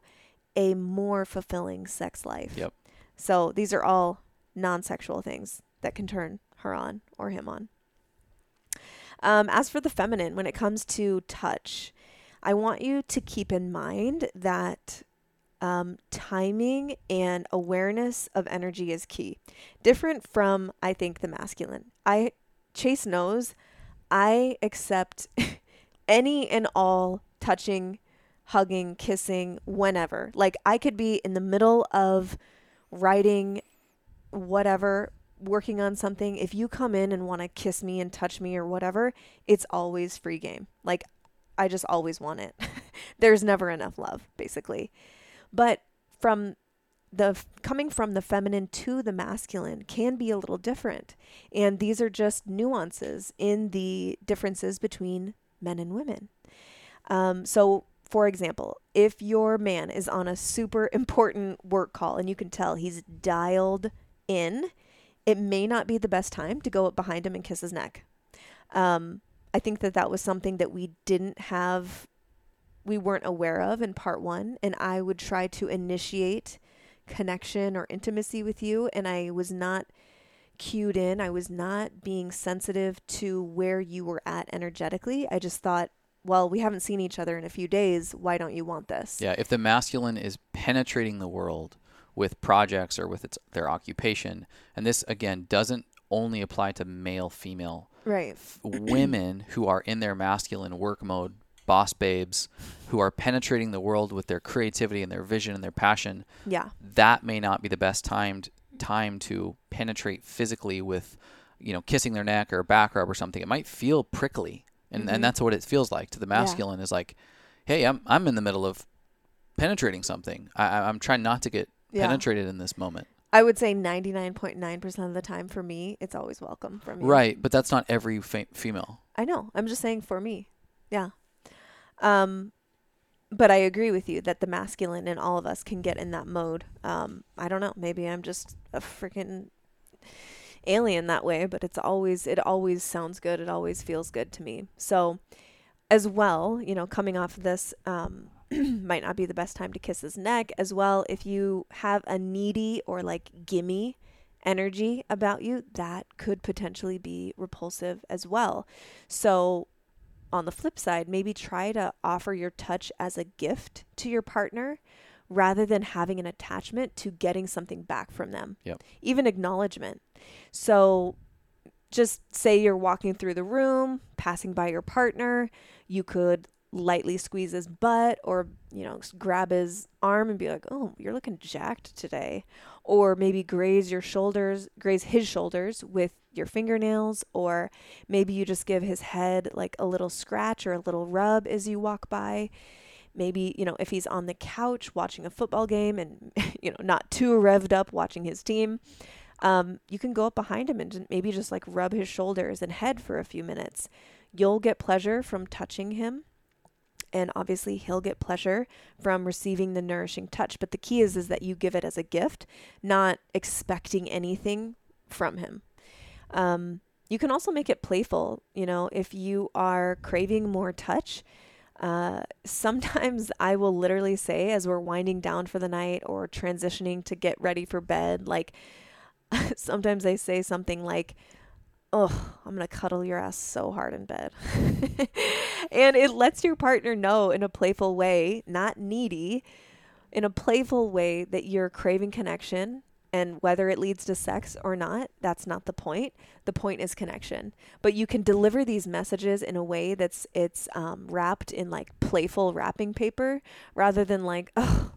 a more fulfilling sex life. Yep. So these are all non-sexual things that can turn her on or him on. As for the feminine, when it comes to touch, I want you to keep in mind that timing and awareness of energy is key. Different from, I think, the masculine. Chase knows I accept any and all touching, hugging, kissing, whenever. Like I could be in the middle of writing whatever, working on something. If you come in and want to kiss me and touch me or whatever, it's always free game. Like I just always want it. There's never enough love, basically. But coming from the feminine to the masculine can be a little different. And these are just nuances in the differences between men and women. So for example, if your man is on a super important work call and you can tell he's dialed in, it may not be the best time to go up behind him and kiss his neck. I think that was something that we weren't aware of in part one. And I would try to initiate connection or intimacy with you. And I was not cued in. I was not being sensitive to where you were at energetically. I just thought, well, we haven't seen each other in a few days. Why don't you want this? Yeah. If the masculine is penetrating the world with projects or with their occupation, and this again, doesn't only apply to male, female, right? Women who are in their masculine work mode, boss babes, who are penetrating the world with their creativity and their vision and their passion. Yeah. That may not be the best time to penetrate physically with, you know, kissing their neck or a back rub or something. It might feel prickly. And, and that's what it feels like to the masculine is like, hey, I'm in the middle of penetrating something. I'm trying not to get penetrated in this moment. I would say 99.9% of the time for me, it's always welcome from you. Right. But that's not every female. I know. I'm just saying for me. Yeah. But I agree with you that the masculine in all of us can get in that mode. I don't know. Maybe I'm just a freaking alien that way, but it always sounds good. It always feels good to me. So as well, you know, coming off of this, might not be the best time to kiss his neck as well. If you have a needy or like gimme energy about you, that could potentially be repulsive as well. So on the flip side, maybe try to offer your touch as a gift to your partner rather than having an attachment to getting something back from them, even acknowledgement. So just say you're walking through the room, passing by your partner, you could lightly squeeze his butt or, you know, grab his arm and be like, oh, you're looking jacked today. Or maybe graze his shoulders with your fingernails, or maybe you just give his head like a little scratch or a little rub as you walk by. Maybe, you know, if he's on the couch watching a football game and, you know, not too revved up watching his team, you can go up behind him and maybe just like rub his shoulders and head for a few minutes. You'll get pleasure from touching him. And obviously he'll get pleasure from receiving the nourishing touch. But the key is that you give it as a gift, not expecting anything from him. You can also make it playful. You know, if you are craving more touch, sometimes I will literally say as we're winding down for the night or transitioning to get ready for bed, like sometimes I say something like, "Oh, I'm going to cuddle your ass so hard in bed." And it lets your partner know in a playful way, not needy, in a playful way that you're craving connection, and whether it leads to sex or not, that's not the point. The point is connection. But you can deliver these messages in a way that's it's wrapped in like playful wrapping paper rather than like, "Oh,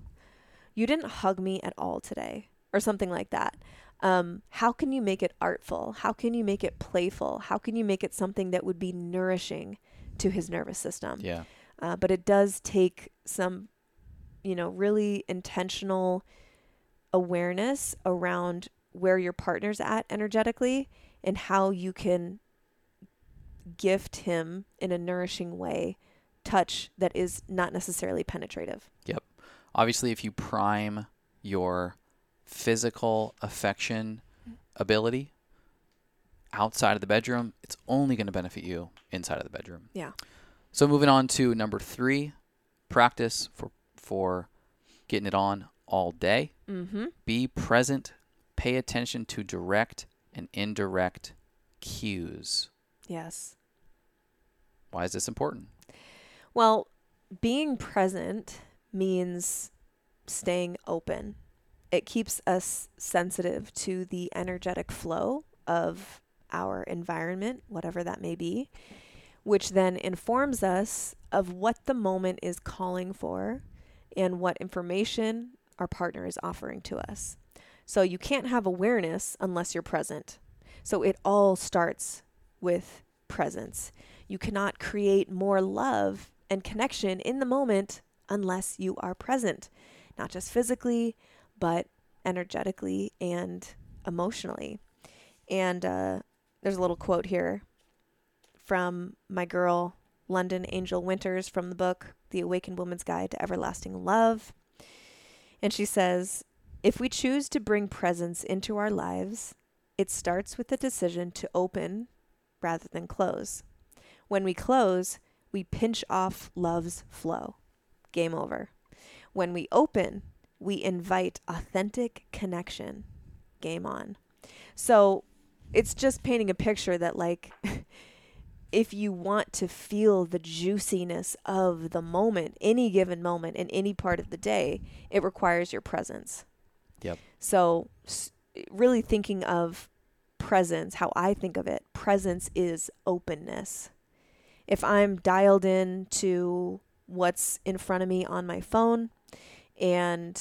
you didn't hug me at all today," or something like that. How can you make it artful? How can you make it playful? How can you make it something that would be nourishing to his nervous system? Yeah. But it does take some, you know, really intentional awareness around where your partner's at energetically and how you can gift him in a nourishing way touch that is not necessarily penetrative. Yep. Obviously, if you prime your physical affection ability outside of the bedroom, it's only going to benefit you inside of the bedroom. Yeah. So moving on to number 3, practice for getting it on all day. Mm-hmm. Be present. Pay attention to direct and indirect cues. Yes. Why is this important? Well, being present means staying open. It keeps us sensitive to the energetic flow of our environment, whatever that may be, which then informs us of what the moment is calling for and what information our partner is offering to us. So you can't have awareness unless you're present. So it all starts with presence. You cannot create more love and connection in the moment unless you are present, not just physically, but energetically and emotionally. And there's a little quote here from my girl, Londin Angel Winters, from the book, The Awakened Woman's Guide to Everlasting Love. And she says, "If we choose to bring presence into our lives, it starts with the decision to open rather than close. When we close, we pinch off love's flow. Game over. When we open, we invite authentic connection. Game on." So it's just painting a picture that, like, if you want to feel the juiciness of the moment, any given moment in any part of the day, it requires your presence. Yep. So really thinking of presence, how I think of it, presence is openness. If I'm dialed in to what's in front of me on my phone, and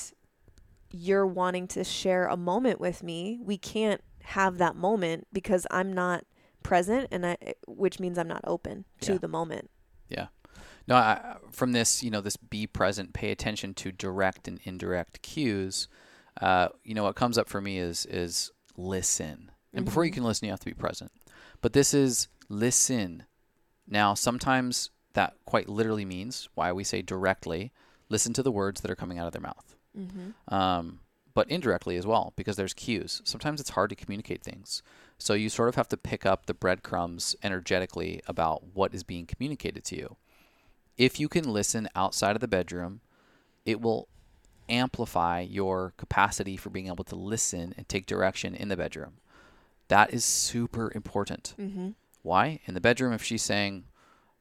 you're wanting to share a moment with me, we can't have that moment because I'm not present, and which means I'm not open to the moment. Yeah. No, from this, you know, this be present, pay attention to direct and indirect cues. You know, what comes up for me is listen. And before you can listen, you have to be present. But this is listen. Now, sometimes that quite literally means why we say directly. Listen to the words that are coming out of their mouth, but indirectly as well, because there's cues. Sometimes it's hard to communicate things. So you sort of have to pick up the breadcrumbs energetically about what is being communicated to you. If you can listen outside of the bedroom, it will amplify your capacity for being able to listen and take direction in the bedroom. That is super important. Mm-hmm. Why? In the bedroom, if she's saying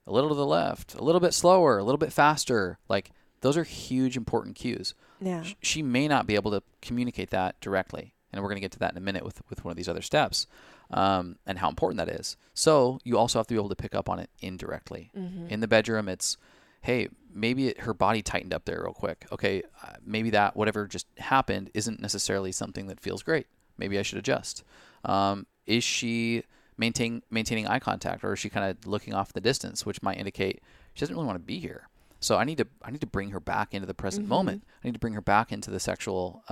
a little to the left, a little bit slower, a little bit faster, like, those are huge, important cues. Yeah. She may not be able to communicate that directly. And we're going to get to that in a minute with one of these other steps, and how important that is. So you also have to be able to pick up on it indirectly. Mm-hmm. In the bedroom, it's, hey, maybe her body tightened up there real quick. Okay, maybe that, whatever just happened, isn't necessarily something that feels great. Maybe I should adjust. Is she maintaining eye contact, or is she kind of looking off the distance, which might indicate she doesn't really want to be here? So I need to bring her back into the present mm-hmm. moment. I need to bring her back into the sexual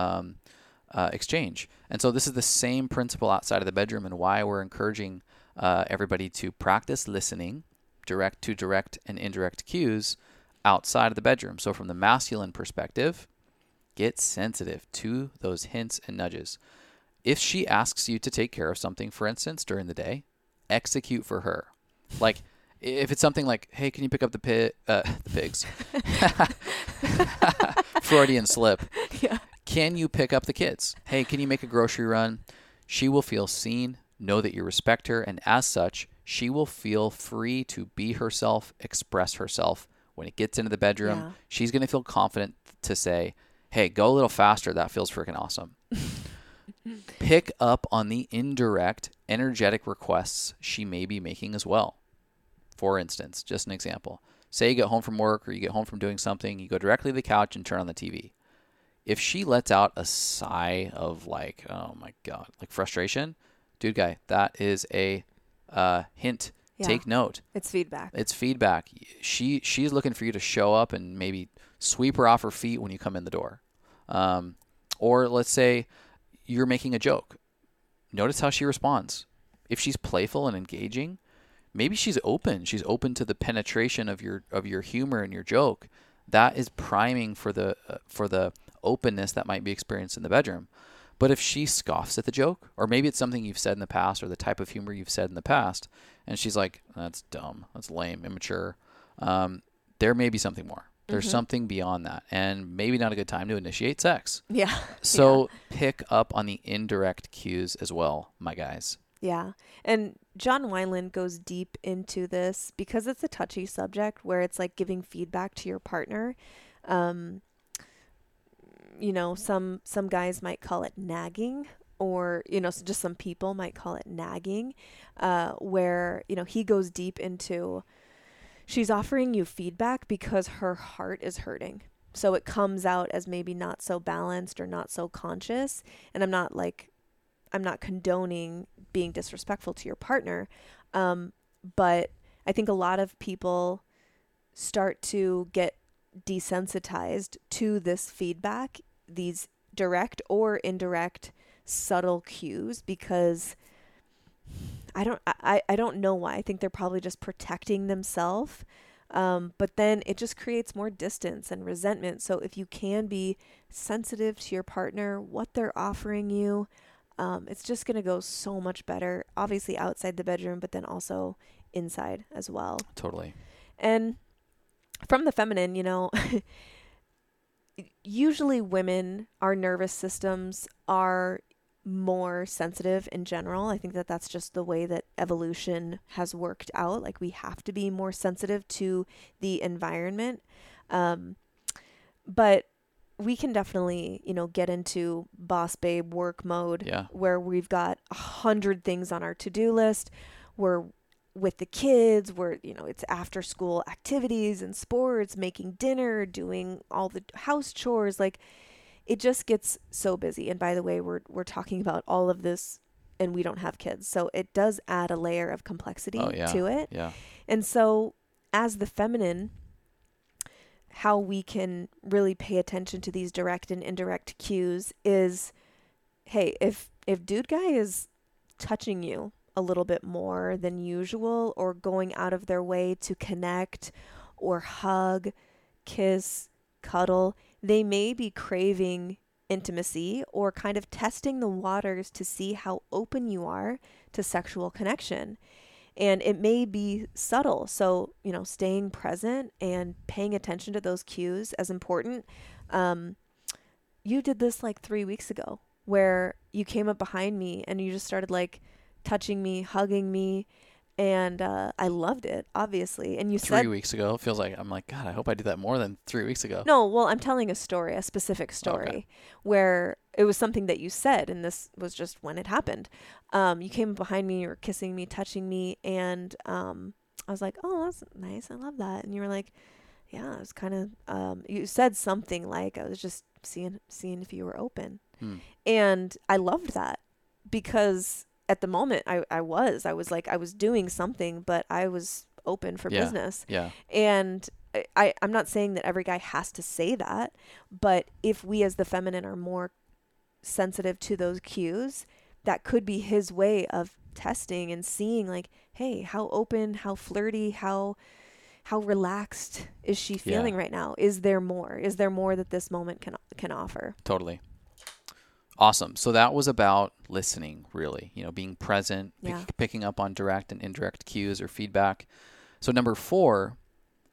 exchange. And so this is the same principle outside of the bedroom, and why we're encouraging everybody to practice listening to direct and indirect cues outside of the bedroom. So from the masculine perspective, get sensitive to those hints and nudges. If she asks you to take care of something, for instance, during the day, execute for her. Like, if it's something like, hey, can you pick up the pigs? Freudian slip. Yeah. Can you pick up the kids? Hey, can you make a grocery run? She will feel seen, know that you respect her, and as such, she will feel free to be herself, express herself. When it gets into the bedroom, yeah. she's going to feel confident to say, hey, go a little faster. That feels freaking awesome. Pick up on the indirect energetic requests she may be making as well. For instance, just an example. Say you get home from work or you get home from doing something, you go directly to the couch and turn on the TV. If she lets out a sigh of like, oh my God, like frustration, dude guy, that is a hint. Yeah. Take note. It's feedback. She's looking for you to show up and maybe sweep her off her feet when you come in the door. Or let's say you're making a joke. Notice how she responds. If she's playful and engaging, maybe she's open. She's open to the penetration of your humor and your joke. That is priming for the openness that might be experienced in the bedroom. But if she scoffs at the joke, or maybe it's something you've said in the past or the type of humor you've said in the past, and she's like, that's dumb, that's lame, immature, there may be something more. There's mm-hmm. something beyond that, and maybe not a good time to initiate sex. Yeah. So pick up on the indirect cues as well, my guys. Yeah. And John Wineland goes deep into this because it's a touchy subject where it's like giving feedback to your partner. You know, some guys might call it nagging, or, you know, so just some people might call it nagging, where, you know, he goes deep into she's offering you feedback because her heart is hurting. So it comes out as maybe not so balanced or not so conscious. And I'm not condoning being disrespectful to your partner. But I think a lot of people start to get desensitized to this feedback, these direct or indirect subtle cues, because I don't know why. I think they're probably just protecting themselves. But then it just creates more distance and resentment. So if you can be sensitive to your partner, what they're offering you, it's just going to go so much better, obviously outside the bedroom, but then also inside as well. Totally. And from the feminine, you know, usually women, our nervous systems are more sensitive in general. I think that that's just the way that evolution has worked out. Like, we have to be more sensitive to the environment. But we can definitely, you know, get into boss babe work mode yeah. where we've got 100 things on our to-do list. We're with the kids, we're, you know, it's after school activities and sports, making dinner, doing all the house chores. Like, it just gets so busy. And by the way, we're talking about all of this and we don't have kids. So it does add a layer of complexity oh, yeah. to it. Yeah. And so as the feminine, how we can really pay attention to these direct and indirect cues is, hey, if dude guy is touching you a little bit more than usual, or going out of their way to connect or hug, kiss, cuddle, they may be craving intimacy or kind of testing the waters to see how open you are to sexual connection. And it may be subtle. So, you know, staying present and paying attention to those cues is important. You did this like 3 weeks ago where you came up behind me and you just started like touching me, hugging me. And I loved it, obviously. And you said 3 weeks ago, it feels like I'm like, God, I hope I did that more than 3 weeks ago. No, well, I'm telling a specific story okay. where it was something that you said, and this was just when it happened. You came behind me, you were kissing me, touching me, and I was like, oh, that's nice. I love that. And you were like, yeah, I was kind of, you said something like, I was just seeing if you were open. And I loved that because at the moment I was doing something, but I was open for business. Yeah. And I'm not saying that every guy has to say that, but if we as the feminine are more sensitive to those cues, that could be his way of testing and seeing like, hey, how open, how flirty, how relaxed is she feeling right now? Is there more? Is there more that this moment can offer? Totally. Awesome. So that was about listening, really, being present, picking up on direct and indirect cues or feedback. So number 4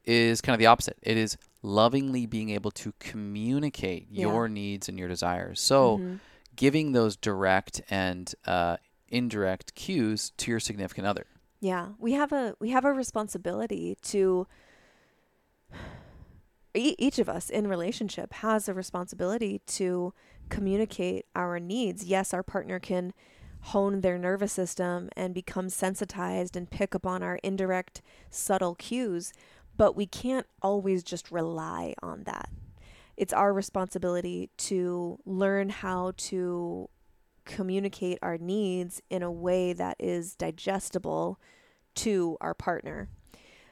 is kind of the opposite. It is lovingly being able to communicate your needs and your desires. So giving those direct and indirect cues to your significant other. Yeah. We have a responsibility to, each of us in relationship has a responsibility to communicate our needs. Yes, our partner can hone their nervous system and become sensitized and pick up on our indirect, subtle cues, but we can't always just rely on that. It's our responsibility to learn how to communicate our needs in a way that is digestible to our partner.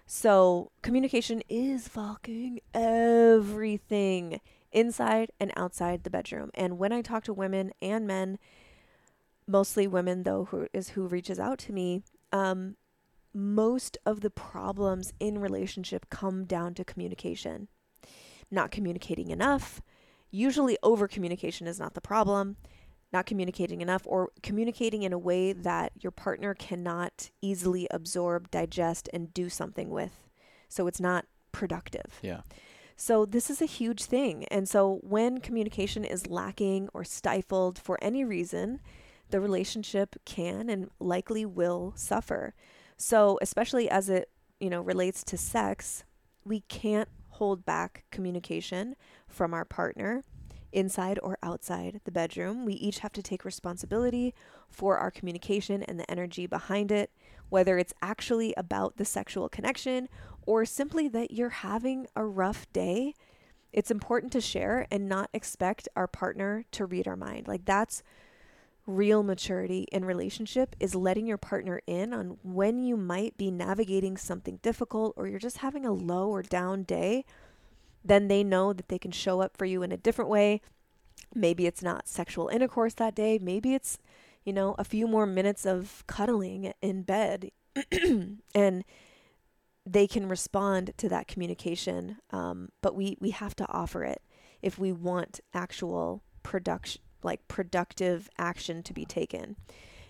So communication is fucking everything inside and outside the bedroom. And when I talk to women and men, mostly women though, who reaches out to me, most of the problems in relationship come down to communication. Not communicating enough. Usually over communication is not the problem. Not communicating enough, or communicating in a way that your partner cannot easily absorb, digest, and do something with. So it's not productive. Yeah. So this is a huge thing. And so when communication is lacking or stifled for any reason, the relationship can and likely will suffer. So especially as it, relates to sex, we can't hold back communication from our partner. Inside or outside the bedroom, we each have to take responsibility for our communication and the energy behind it, whether it's actually about the sexual connection or simply that you're having a rough day. It's important to share and not expect our partner to read our mind. Like, that's real maturity in relationship, is letting your partner in on when you might be navigating something difficult or you're just having a low or down day. Then they know that they can show up for you in a different way. Maybe it's not sexual intercourse that day. Maybe it's, a few more minutes of cuddling in bed. And they can respond to that communication. But we have to offer it if we want actual productive action to be taken.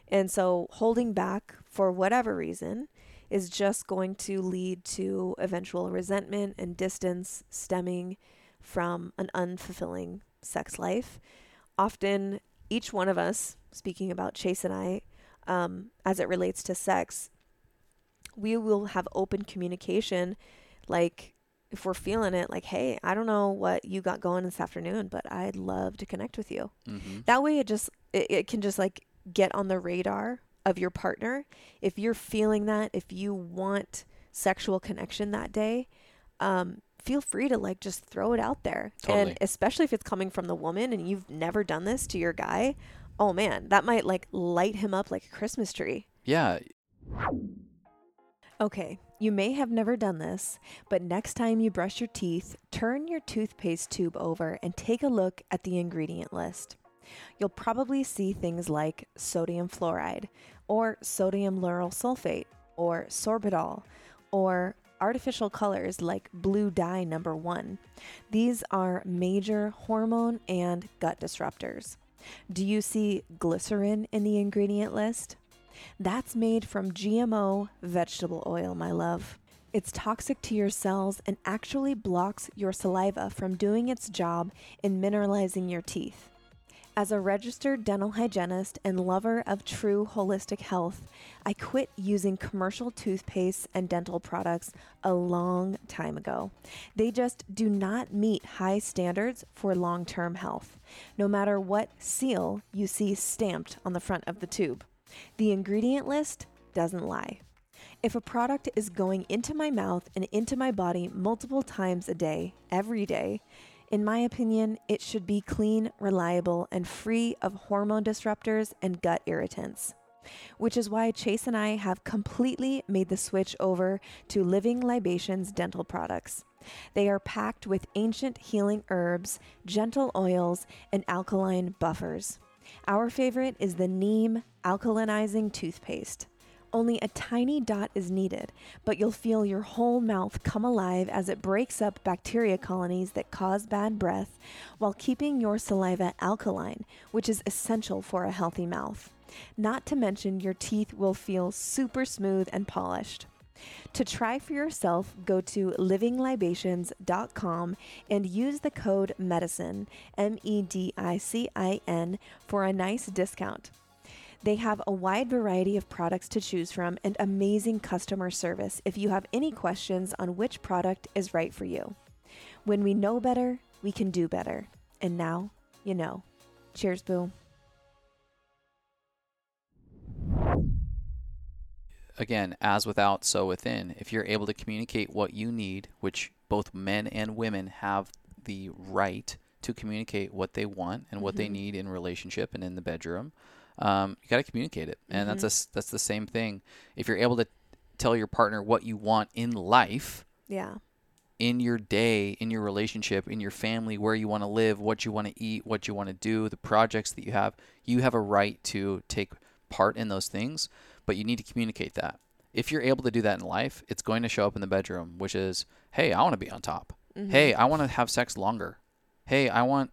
And so holding back for whatever reason is just going to lead to eventual resentment and distance stemming from an unfulfilling sex life. Often, each one of us, speaking about Chase and I, as it relates to sex, we will have open communication. Like, if we're feeling it, like, hey, I don't know what you got going this afternoon, but I'd love to connect with you. Mm-hmm. That way it can just like get on the radar of your partner. If you're feeling that, if you want sexual connection that day, feel free to like just throw it out there. Totally. And especially if it's coming from the woman and you've never done this to your guy, oh man, that might like light him up like a Christmas tree. Yeah. Okay, you may have never done this, but next time you brush your teeth, turn your toothpaste tube over and take a look at the ingredient list. You'll probably see things like sodium fluoride or sodium lauryl sulfate or sorbitol or artificial colors like blue dye number 1. These are major hormone and gut disruptors. Do you see glycerin in the ingredient list? That's made from GMO vegetable oil, my love. It's toxic to your cells and actually blocks your saliva from doing its job in mineralizing your teeth. As a registered dental hygienist and lover of true holistic health, I quit using commercial toothpaste and dental products a long time ago. They just do not meet high standards for long-term health, no matter what seal you see stamped on the front of the tube. The ingredient list doesn't lie. If a product is going into my mouth and into my body multiple times a day, every day, in my opinion, it should be clean, reliable, and free of hormone disruptors and gut irritants. which is why Chase and I have completely made the switch over to Living Libations dental products. They are packed with ancient healing herbs, gentle oils, and alkaline buffers. Our favorite is the Neem Alkalinizing Toothpaste. Only a tiny dot is needed, but you'll feel your whole mouth come alive as it breaks up bacteria colonies that cause bad breath while keeping your saliva alkaline, which is essential for a healthy mouth. Not to mention, your teeth will feel super smooth and polished. To try for yourself, go to livinglibations.com and use the code MEDICINE, MEDICIN, for a nice discount. They have a wide variety of products to choose from and amazing customer service if you have any questions on which product is right for you. When we know better, we can do better. And now, you know. Cheers, boo. Again, as without, so within. If you're able to communicate what you need, which both men and women have the right to communicate what they want and what they need in relationship and in the bedroom, you got to communicate it. And that's the same thing. If you're able to tell your partner what you want in life, in your day, in your relationship, in your family, where you want to live, what you want to eat, what you want to do, the projects that you have a right to take part in those things, but you need to communicate that. If you're able to do that in life, it's going to show up in the bedroom, which is, hey, I want to be on top. Hey, I want to have sex longer. Hey, I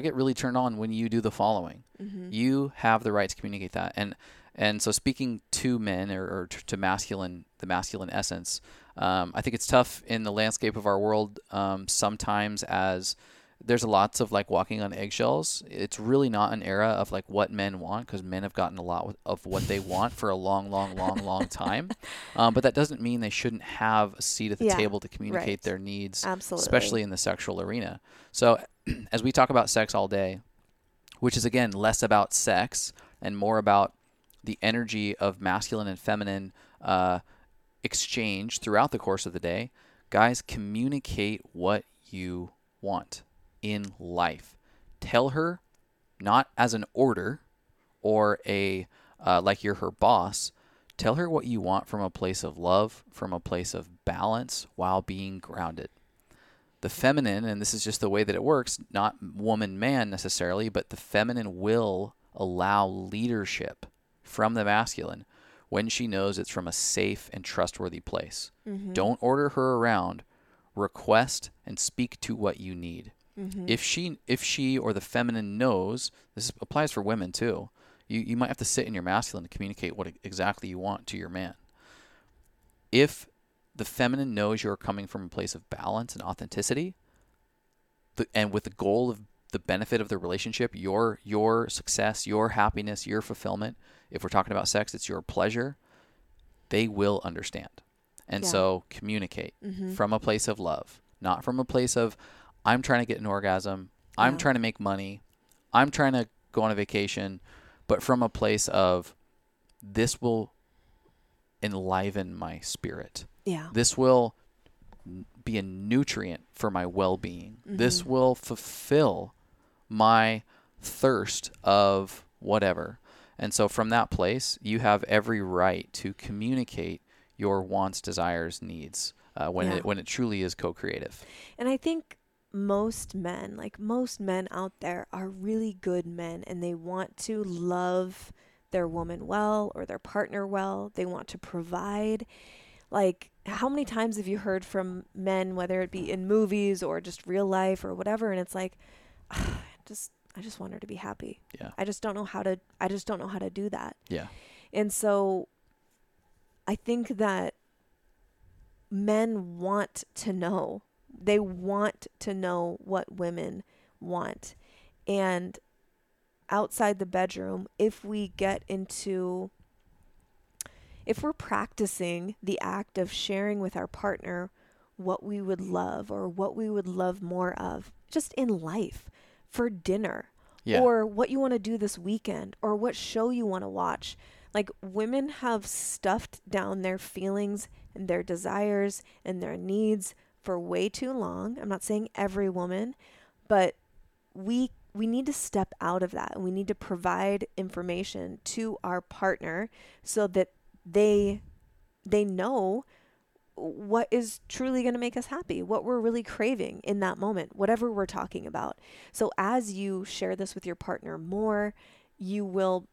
get really turned on when you do the following. You have the right to communicate that. And so speaking to men or to the masculine essence, I think it's tough in the landscape of our world sometimes, as there's lots of like walking on eggshells. It's really not an era of like what men want, because men have gotten a lot of what they want for a long time. But that doesn't mean they shouldn't have a seat at the table to communicate their needs, especially in the sexual arena. So as we talk about sex all day, which is again, less about sex and more about the energy of masculine and feminine exchange throughout the course of the day, guys, communicate what you want in life. Tell her, not as an order or a like you're her boss, tell her what you want from a place of love, from a place of balance while being grounded. The feminine, and this is just the way that it works, not woman man necessarily, but the feminine will allow leadership from the masculine when she knows it's from a safe and trustworthy place. Don't order her around. Request and speak to what you need. If she or the feminine knows, this applies for women too, you might have to sit in your masculine to communicate what exactly you want to your man. If the feminine knows you're coming from a place of balance and authenticity, and with the goal of the benefit of the relationship, your success, your happiness, your fulfillment, if we're talking about sex, it's your pleasure, they will understand. And so communicate from a place of love, not from a place of, I'm trying to get an orgasm, I'm trying to make money, I'm trying to go on a vacation, but from a place of, this will enliven my spirit. This will be a nutrient for my well-being. This will fulfill my thirst of whatever. And so from that place, you have every right to communicate your wants, desires, needs when it truly is co-creative. And I think most men out there are really good men, and they want to love their woman well, or their partner well. They want to provide. Like, how many times have you heard from men, whether it be in movies or just real life or whatever, and it's like, I just want her to be happy. Yeah. I just don't know how to do that. Yeah. And so I think that men want to know. They want to know what women want. And outside the bedroom, if we're practicing the act of sharing with our partner what we would love, or what we would love more of, just in life, for dinner, or what you want to do this weekend, or what show you want to watch. Like, women have stuffed down their feelings and their desires and their needs for way too long. I'm not saying every woman, but we we need to step out of that. We need to provide information to our partner so that they know what is truly going to make us happy, what we're really craving in that moment, whatever we're talking about. So as you share this with your partner more, you're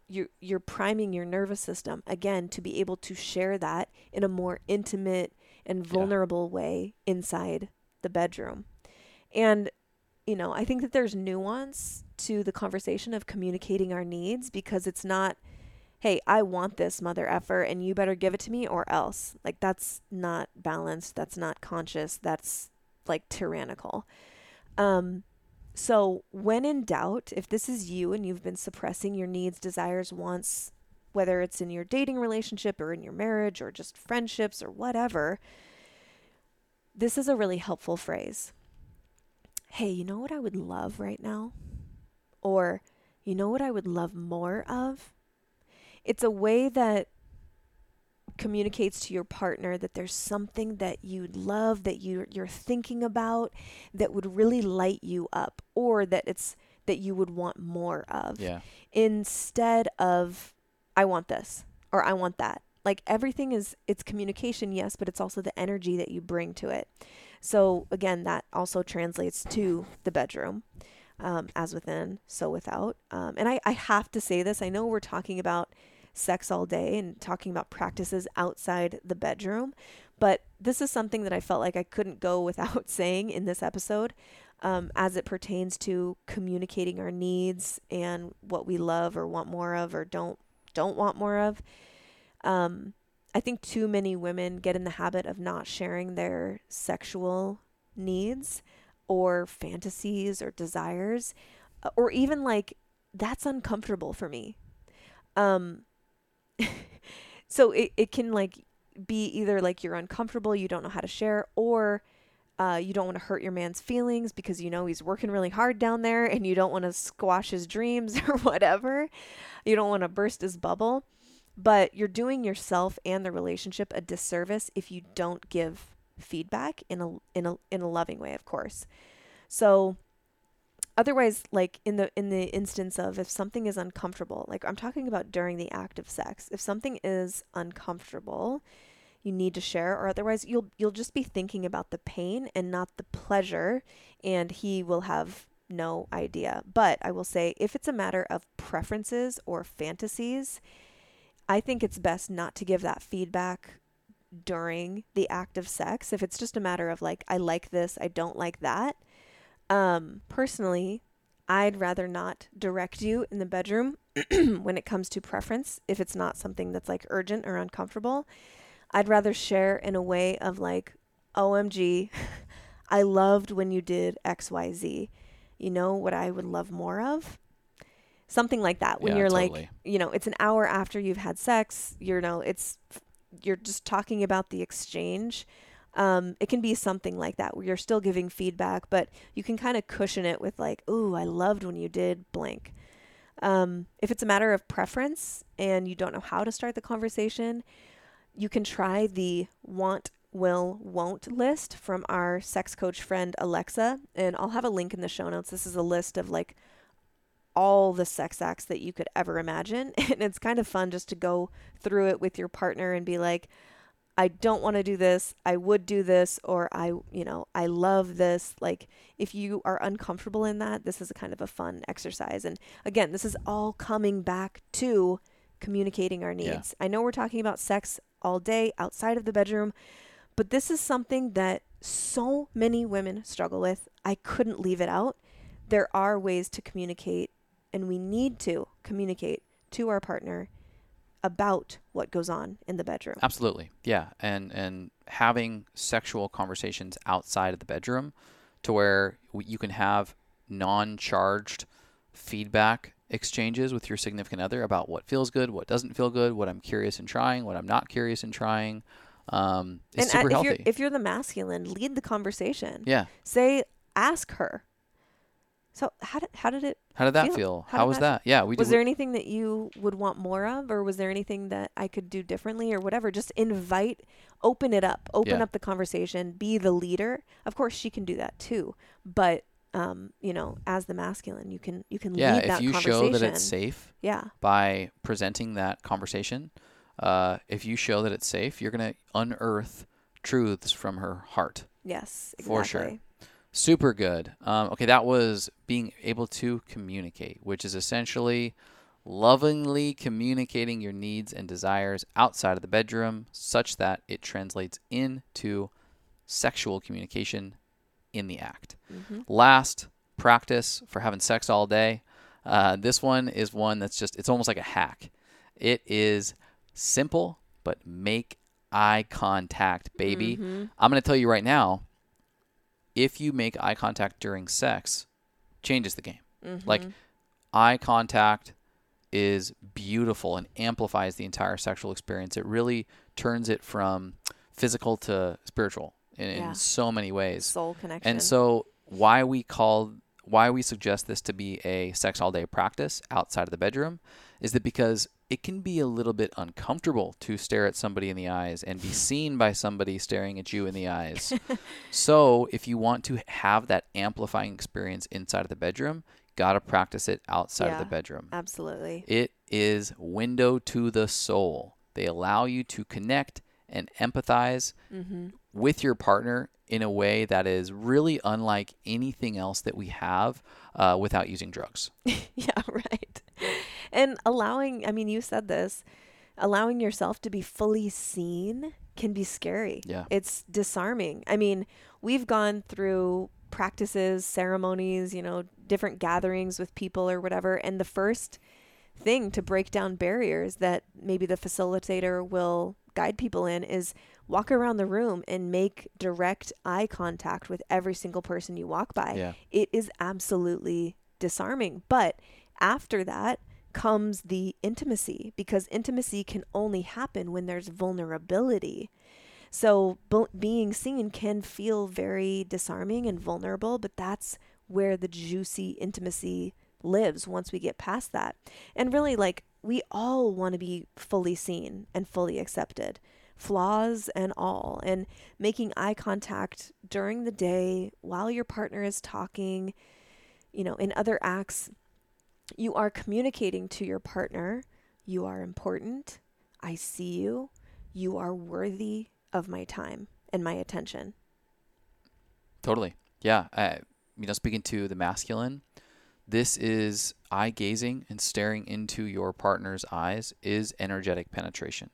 priming your nervous system again to be able to share that in a more intimate and vulnerable way inside the bedroom. And I think that there's nuance to the conversation of communicating our needs, because it's not, hey, I want this mother effer and you better give it to me or else. Like, that's not balanced. That's not conscious. That's like tyrannical. So when in doubt, if this is you and you've been suppressing your needs, desires, wants, whether it's in your dating relationship or in your marriage or just friendships or whatever, this is a really helpful phrase. Hey, you know what I would love right now? Or, you know what I would love more of? It's a way that communicates to your partner that there's something that you'd love, that you're thinking about, that would really light you up, or that you would want more of. Yeah. Instead of, I want this, or I want that. Like, everything it's communication, yes, but it's also the energy that you bring to it. So again, that also translates to the bedroom, as within, so without. And I have to say this, I know we're talking about sex all day and talking about practices outside the bedroom, but this is something that I felt like I couldn't go without saying in this episode, as it pertains to communicating our needs and what we love or want more of or don't want more of. I think too many women get in the habit of not sharing their sexual needs or fantasies or desires, or even like, that's uncomfortable for me. So it can like be either like you're uncomfortable, you don't know how to share, or you don't want to hurt your man's feelings because he's working really hard down there and you don't want to squash his dreams or whatever. You don't want to burst his bubble. But you're doing yourself and the relationship a disservice if you don't give feedback in a loving way, of course. So otherwise, like in the instance of if something is uncomfortable, like I'm talking about during the act of sex, if something is uncomfortable, you need to share, or otherwise you'll just be thinking about the pain and not the pleasure, and he will have no idea. But I will say, if it's a matter of preferences or fantasies, I think it's best not to give that feedback during the act of sex. If it's just a matter of like, I like this, I don't like that. Personally, I'd rather not direct you in the bedroom when it comes to preference. If it's not something that's like urgent or uncomfortable, I'd rather share in a way of like, OMG, I loved when you did XYZ. You know what I would love more of? Something like that. When you're totally, like, it's an hour after you've had sex, you're just talking about the exchange. It can be something like that where you're still giving feedback, but you can kind of cushion it with like, ooh, I loved when you did blank. If it's a matter of preference and you don't know how to start the conversation, you can try the want, will, won't list from our sex coach friend, Alexa. And I'll have a link in the show notes. This is a list of like all the sex acts that you could ever imagine. And it's kind of fun just to go through it with your partner and be like, I don't want to do this. I would do this. Or I love this. Like, if you are uncomfortable in that, this is a kind of a fun exercise. And again, this is all coming back to communicating our needs. Yeah. I know we're talking about sex all day outside of the bedroom, but this is something that so many women struggle with. I couldn't leave it out. There are ways to communicate, and we need to communicate to our partner about what goes on in the bedroom. Absolutely. Yeah. And having sexual conversations outside of the bedroom to where you can have non-charged feedback exchanges with your significant other about what feels good, what doesn't feel good, what I'm curious in trying, what I'm not curious in trying. It's super healthy. If you're the masculine, lead the conversation. Yeah. Ask her. So how did that feel? How was that? Yeah, was there anything that you would want more of, or was there anything that I could do differently or whatever? Just open up the conversation, be the leader. Of course she can do that too, but you know, as the masculine, you can lead that conversation. Yeah, if you show that it's safe. Yeah. By presenting that conversation, if you show that it's safe, you're gonna unearth truths from her heart. Yes, exactly. For sure. Super good. Okay, that was being able to communicate, which is essentially lovingly communicating your needs and desires outside of the bedroom such that it translates into sexual communication in the act. Mm-hmm. Last, practice for having sex all day. This one is one that's just, it's almost like a hack. It is simple, but make eye contact, baby. Mm-hmm. I'm going to tell you right now, if you make eye contact during sex, changes the game. Mm-hmm. Like, eye contact is beautiful and amplifies the entire sexual experience. It really turns it from physical to spiritual in so many ways. Soul connection. And so why we suggest this to be a sex all day practice outside of the bedroom is that because it can be a little bit uncomfortable to stare at somebody in the eyes and be seen by somebody staring at you in the eyes. So if you want to have that amplifying experience inside of the bedroom, got to practice it outside of the bedroom. Absolutely. It is window to the soul. They allow you to connect and empathize with your partner in a way that is really unlike anything else that we have without using drugs. Yeah, right. And allowing yourself to be fully seen can be scary. Yeah. It's disarming. I mean, we've gone through practices, ceremonies, you know, different gatherings with people or whatever. And the first thing to break down barriers that maybe the facilitator will guide people in is walk around the room and make direct eye contact with every single person you walk by. Yeah. It is absolutely disarming. But after that comes the intimacy, because intimacy can only happen when there's vulnerability. So being seen can feel very disarming and vulnerable, but that's where the juicy intimacy lives once we get past that. And really, like, we all want to be fully seen and fully accepted, flaws and all. And making eye contact during the day while your partner is talking, you know, in other acts, you are communicating to your partner, you are important, I see you, you are worthy of my time and my attention. Totally. Yeah. Speaking to the masculine, this is eye gazing and staring into your partner's eyes is energetic penetration.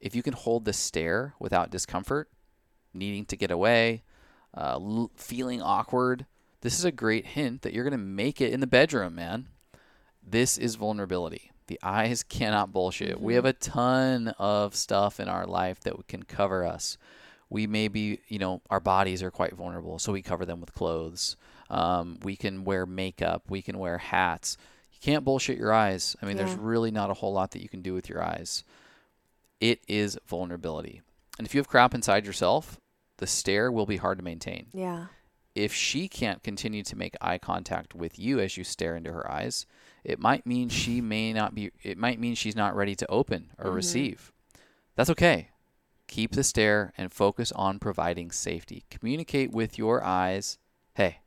If you can hold the stare without discomfort, needing to get away, feeling awkward, this is a great hint that you're going to make it in the bedroom, man. This is vulnerability. The eyes cannot bullshit. Mm-hmm. We have a ton of stuff in our life that can cover us. We may be, you know, our bodies are quite vulnerable, so we cover them with clothes. We can wear makeup. We can wear hats. You can't bullshit your eyes. I mean, there's really not a whole lot that you can do with your eyes. It is vulnerability. And if you have crap inside yourself, the stare will be hard to maintain. Yeah. If she can't continue to make eye contact with you as you stare into her eyes, it might mean she's not ready to open or receive. That's okay. Keep the stare and focus on providing safety. Communicate with your eyes. Hey,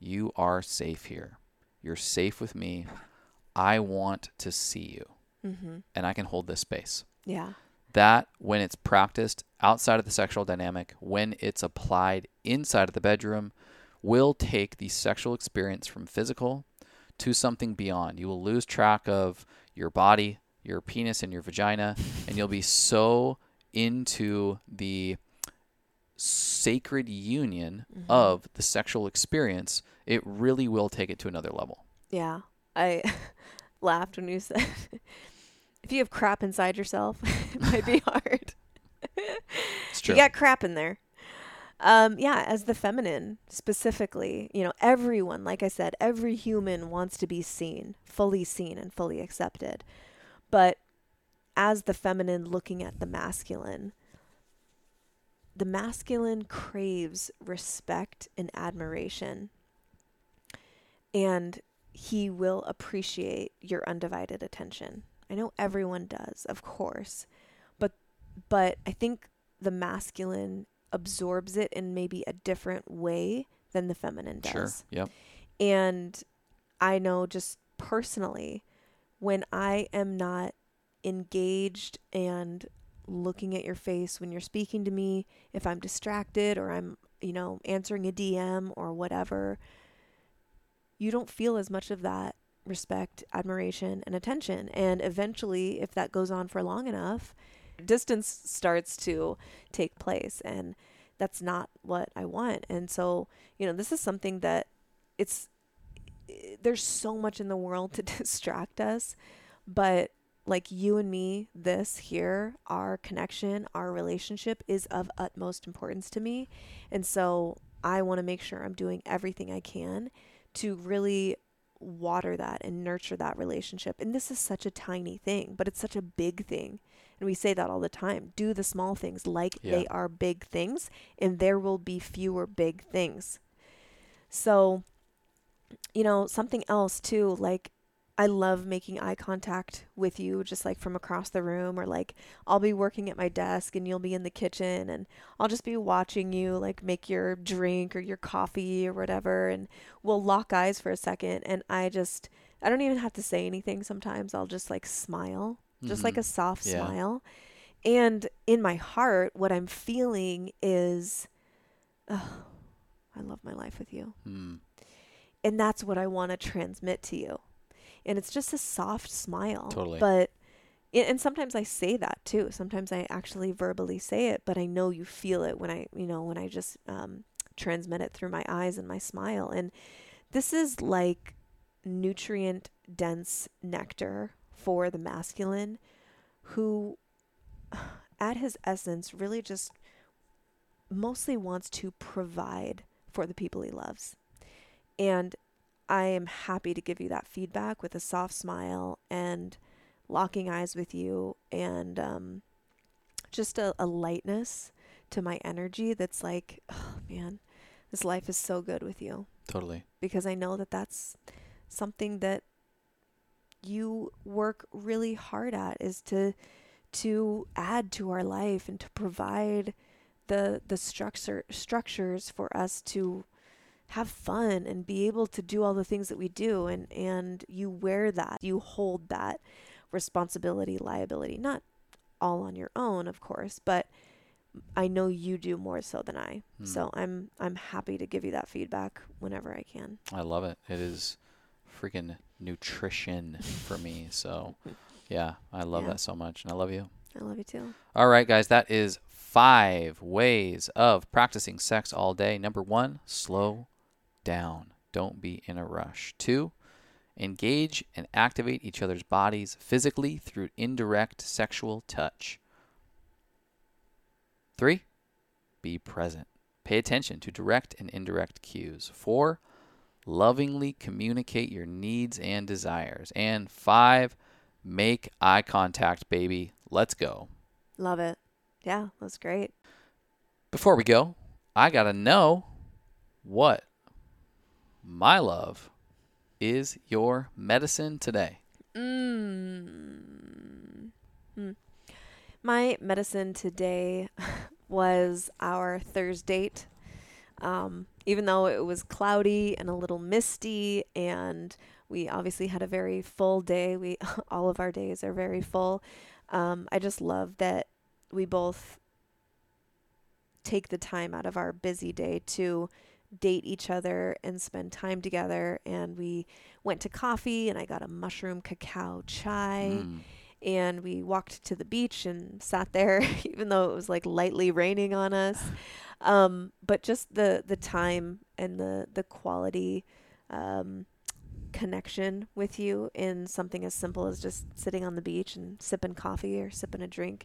you are safe here. You're safe with me. I want to see you. Mm-hmm. And I can hold this space. Yeah. That, when it's practiced outside of the sexual dynamic, when it's applied inside of the bedroom, will take the sexual experience from physical to something beyond. You will lose track of your body, your penis, and your vagina, and you'll be so into the sacred union of the sexual experience, it really will take it to another level. Yeah. I laughed when you said... If you have crap inside yourself, it might be hard. It's true. You got crap in there. As the feminine specifically, you know, everyone, like I said, every human wants to be seen and fully accepted. But as the feminine looking at the masculine craves respect and admiration. And he will appreciate your undivided attention. I know everyone does, of course, but I think the masculine absorbs it in maybe a different way than the feminine does. Sure. Yep. And I know just personally, when I am not engaged and looking at your face when you're speaking to me, if I'm distracted or I'm, answering a DM or whatever, you don't feel as much of that respect, admiration, and attention. And eventually, if that goes on for long enough, distance starts to take place. And that's not what I want. And so, this is something that there's so much in the world to distract us, but like you and me, this here, our connection, our relationship is of utmost importance to me. And so I want to make sure I'm doing everything I can to really water that and nurture that relationship. And this is such a tiny thing, but it's such a big thing. And we say that all the time, do the small things like they are big things, and there will be fewer big things. So, something else too, like I love making eye contact with you, just like from across the room, or like I'll be working at my desk and you'll be in the kitchen and I'll just be watching you like make your drink or your coffee or whatever. And we'll lock eyes for a second. And I don't even have to say anything. Sometimes I'll just like smile, just like a soft smile. And in my heart, what I'm feeling is, oh, I love my life with you. Mm. And that's what I want to transmit to you. And it's just a soft smile. Totally. But, and sometimes I say that too. Sometimes I actually verbally say it, but I know you feel it when I just transmit it through my eyes and my smile. And this is like nutrient dense nectar for the masculine, who at his essence really just mostly wants to provide for the people he loves. And I am happy to give you that feedback with a soft smile and locking eyes with you, and just a lightness to my energy that's like, oh man, this life is so good with you. Totally. Because I know that that's something that you work really hard at, is to add to our life and to provide the structures for us to have fun and be able to do all the things that we do. And you wear that, you hold that responsibility, liability, not all on your own, of course, but I know you do more so than I. So I'm happy to give you that feedback whenever I can. I love it. It is freaking nutrition for me. So yeah, I love that so much. And I love you. I love you too. All right, guys, that is 5 ways of practicing sex all day. Number 1, slow down. Don't be in a rush. 2, engage and activate each other's bodies physically through indirect sexual touch. 3, be present. Pay attention to direct and indirect cues. 4, lovingly communicate your needs and desires. And 5, make eye contact, baby. Let's go. Love it. Yeah, that's great. Before we go, I got to know what, my love, is your medicine today? My medicine today was our Thursday. Even though it was cloudy and a little misty, and we obviously had a very full day. All of our days are very full. I just love that we both take the time out of our busy day to date each other and spend time together. And we went to coffee, and I got a mushroom cacao chai, and we walked to the beach and sat there, even though it was like lightly raining on us. But just the time and the quality, connection with you in something as simple as just sitting on the beach and sipping coffee or sipping a drink.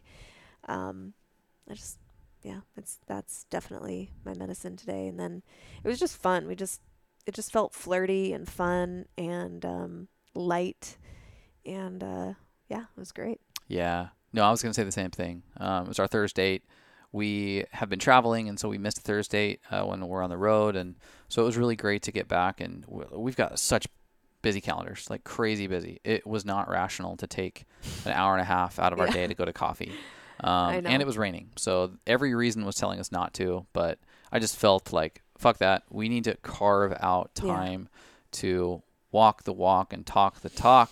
That's definitely my medicine today. And then it was just fun. It just felt flirty and fun and, light, and, it was great. Yeah. No, I was going to say the same thing. It was our Thursday date. We have been traveling, and so we missed Thursday when we're on the road. And so it was really great to get back, and we've got such busy calendars, like crazy busy. It was not rational to take an hour and a half out of our day to go to coffee. And it was raining. So every reason was telling us not to, but I just felt like fuck that. We need to carve out time to walk the walk and talk the talk,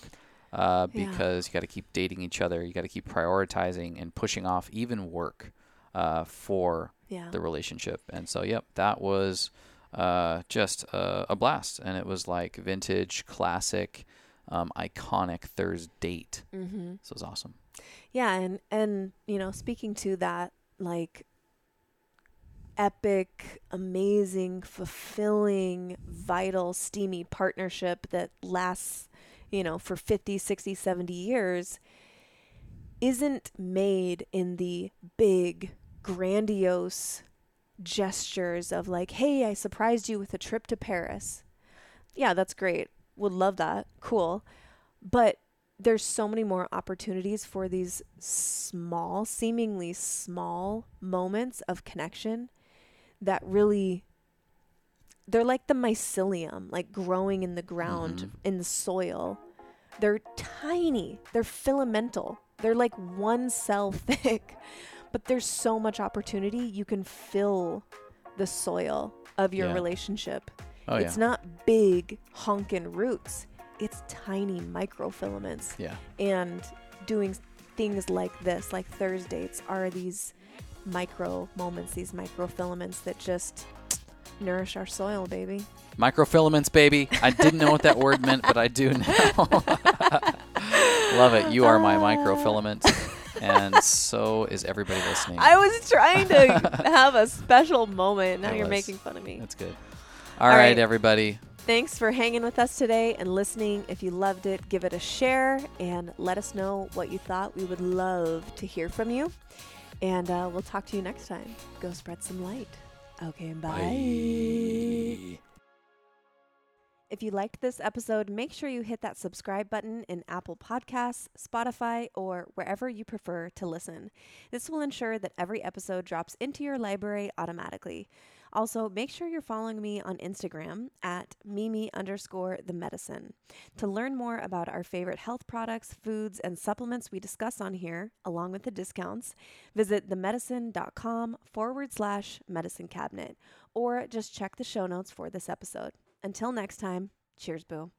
because you got to keep dating each other. You got to keep prioritizing and pushing off even work for the relationship. And so, that was just a blast. And it was like vintage, classic, iconic Thursday date. Mm-hmm. So it was awesome. Yeah. And, you know, speaking to that, like, epic, amazing, fulfilling, vital, steamy partnership that lasts, you know, for 50, 60, 70 years isn't made in the big, grandiose gestures of like, hey, I surprised you with a trip to Paris. Yeah, that's great. Would love that. Cool. But there's so many more opportunities for these small, seemingly small moments of connection that really, they're like the mycelium, like growing in the ground, in the soil. They're tiny, they're filamental, they're like one cell thick, but there's so much opportunity. You can fill the soil of your relationship. Oh, it's not big honkin' roots. It's tiny microfilaments. Yeah. And doing things like this, like Thursday dates, are these micro moments, these microfilaments that just nourish our soil, baby. Microfilaments, baby. I didn't know what that word meant, but I do now. Love it. You are my microfilament. And so is everybody listening. I was trying to have a special moment. Now you're making fun of me. That's good. All right, everybody. Thanks for hanging with us today and listening. If you loved it, give it a share and let us know what you thought. We would love to hear from you. And we'll talk to you next time. Go spread some light. Okay, bye. If you liked this episode, make sure you hit that subscribe button in Apple Podcasts, Spotify, or wherever you prefer to listen. This will ensure that every episode drops into your library automatically. Also, make sure you're following me on Instagram at Mimi_TheMedicine to learn more about our favorite health products, foods, and supplements we discuss on here, along with the discounts. Visit themedicine.com/medicine cabinet, or just check the show notes for this episode. Until next time, cheers, boo.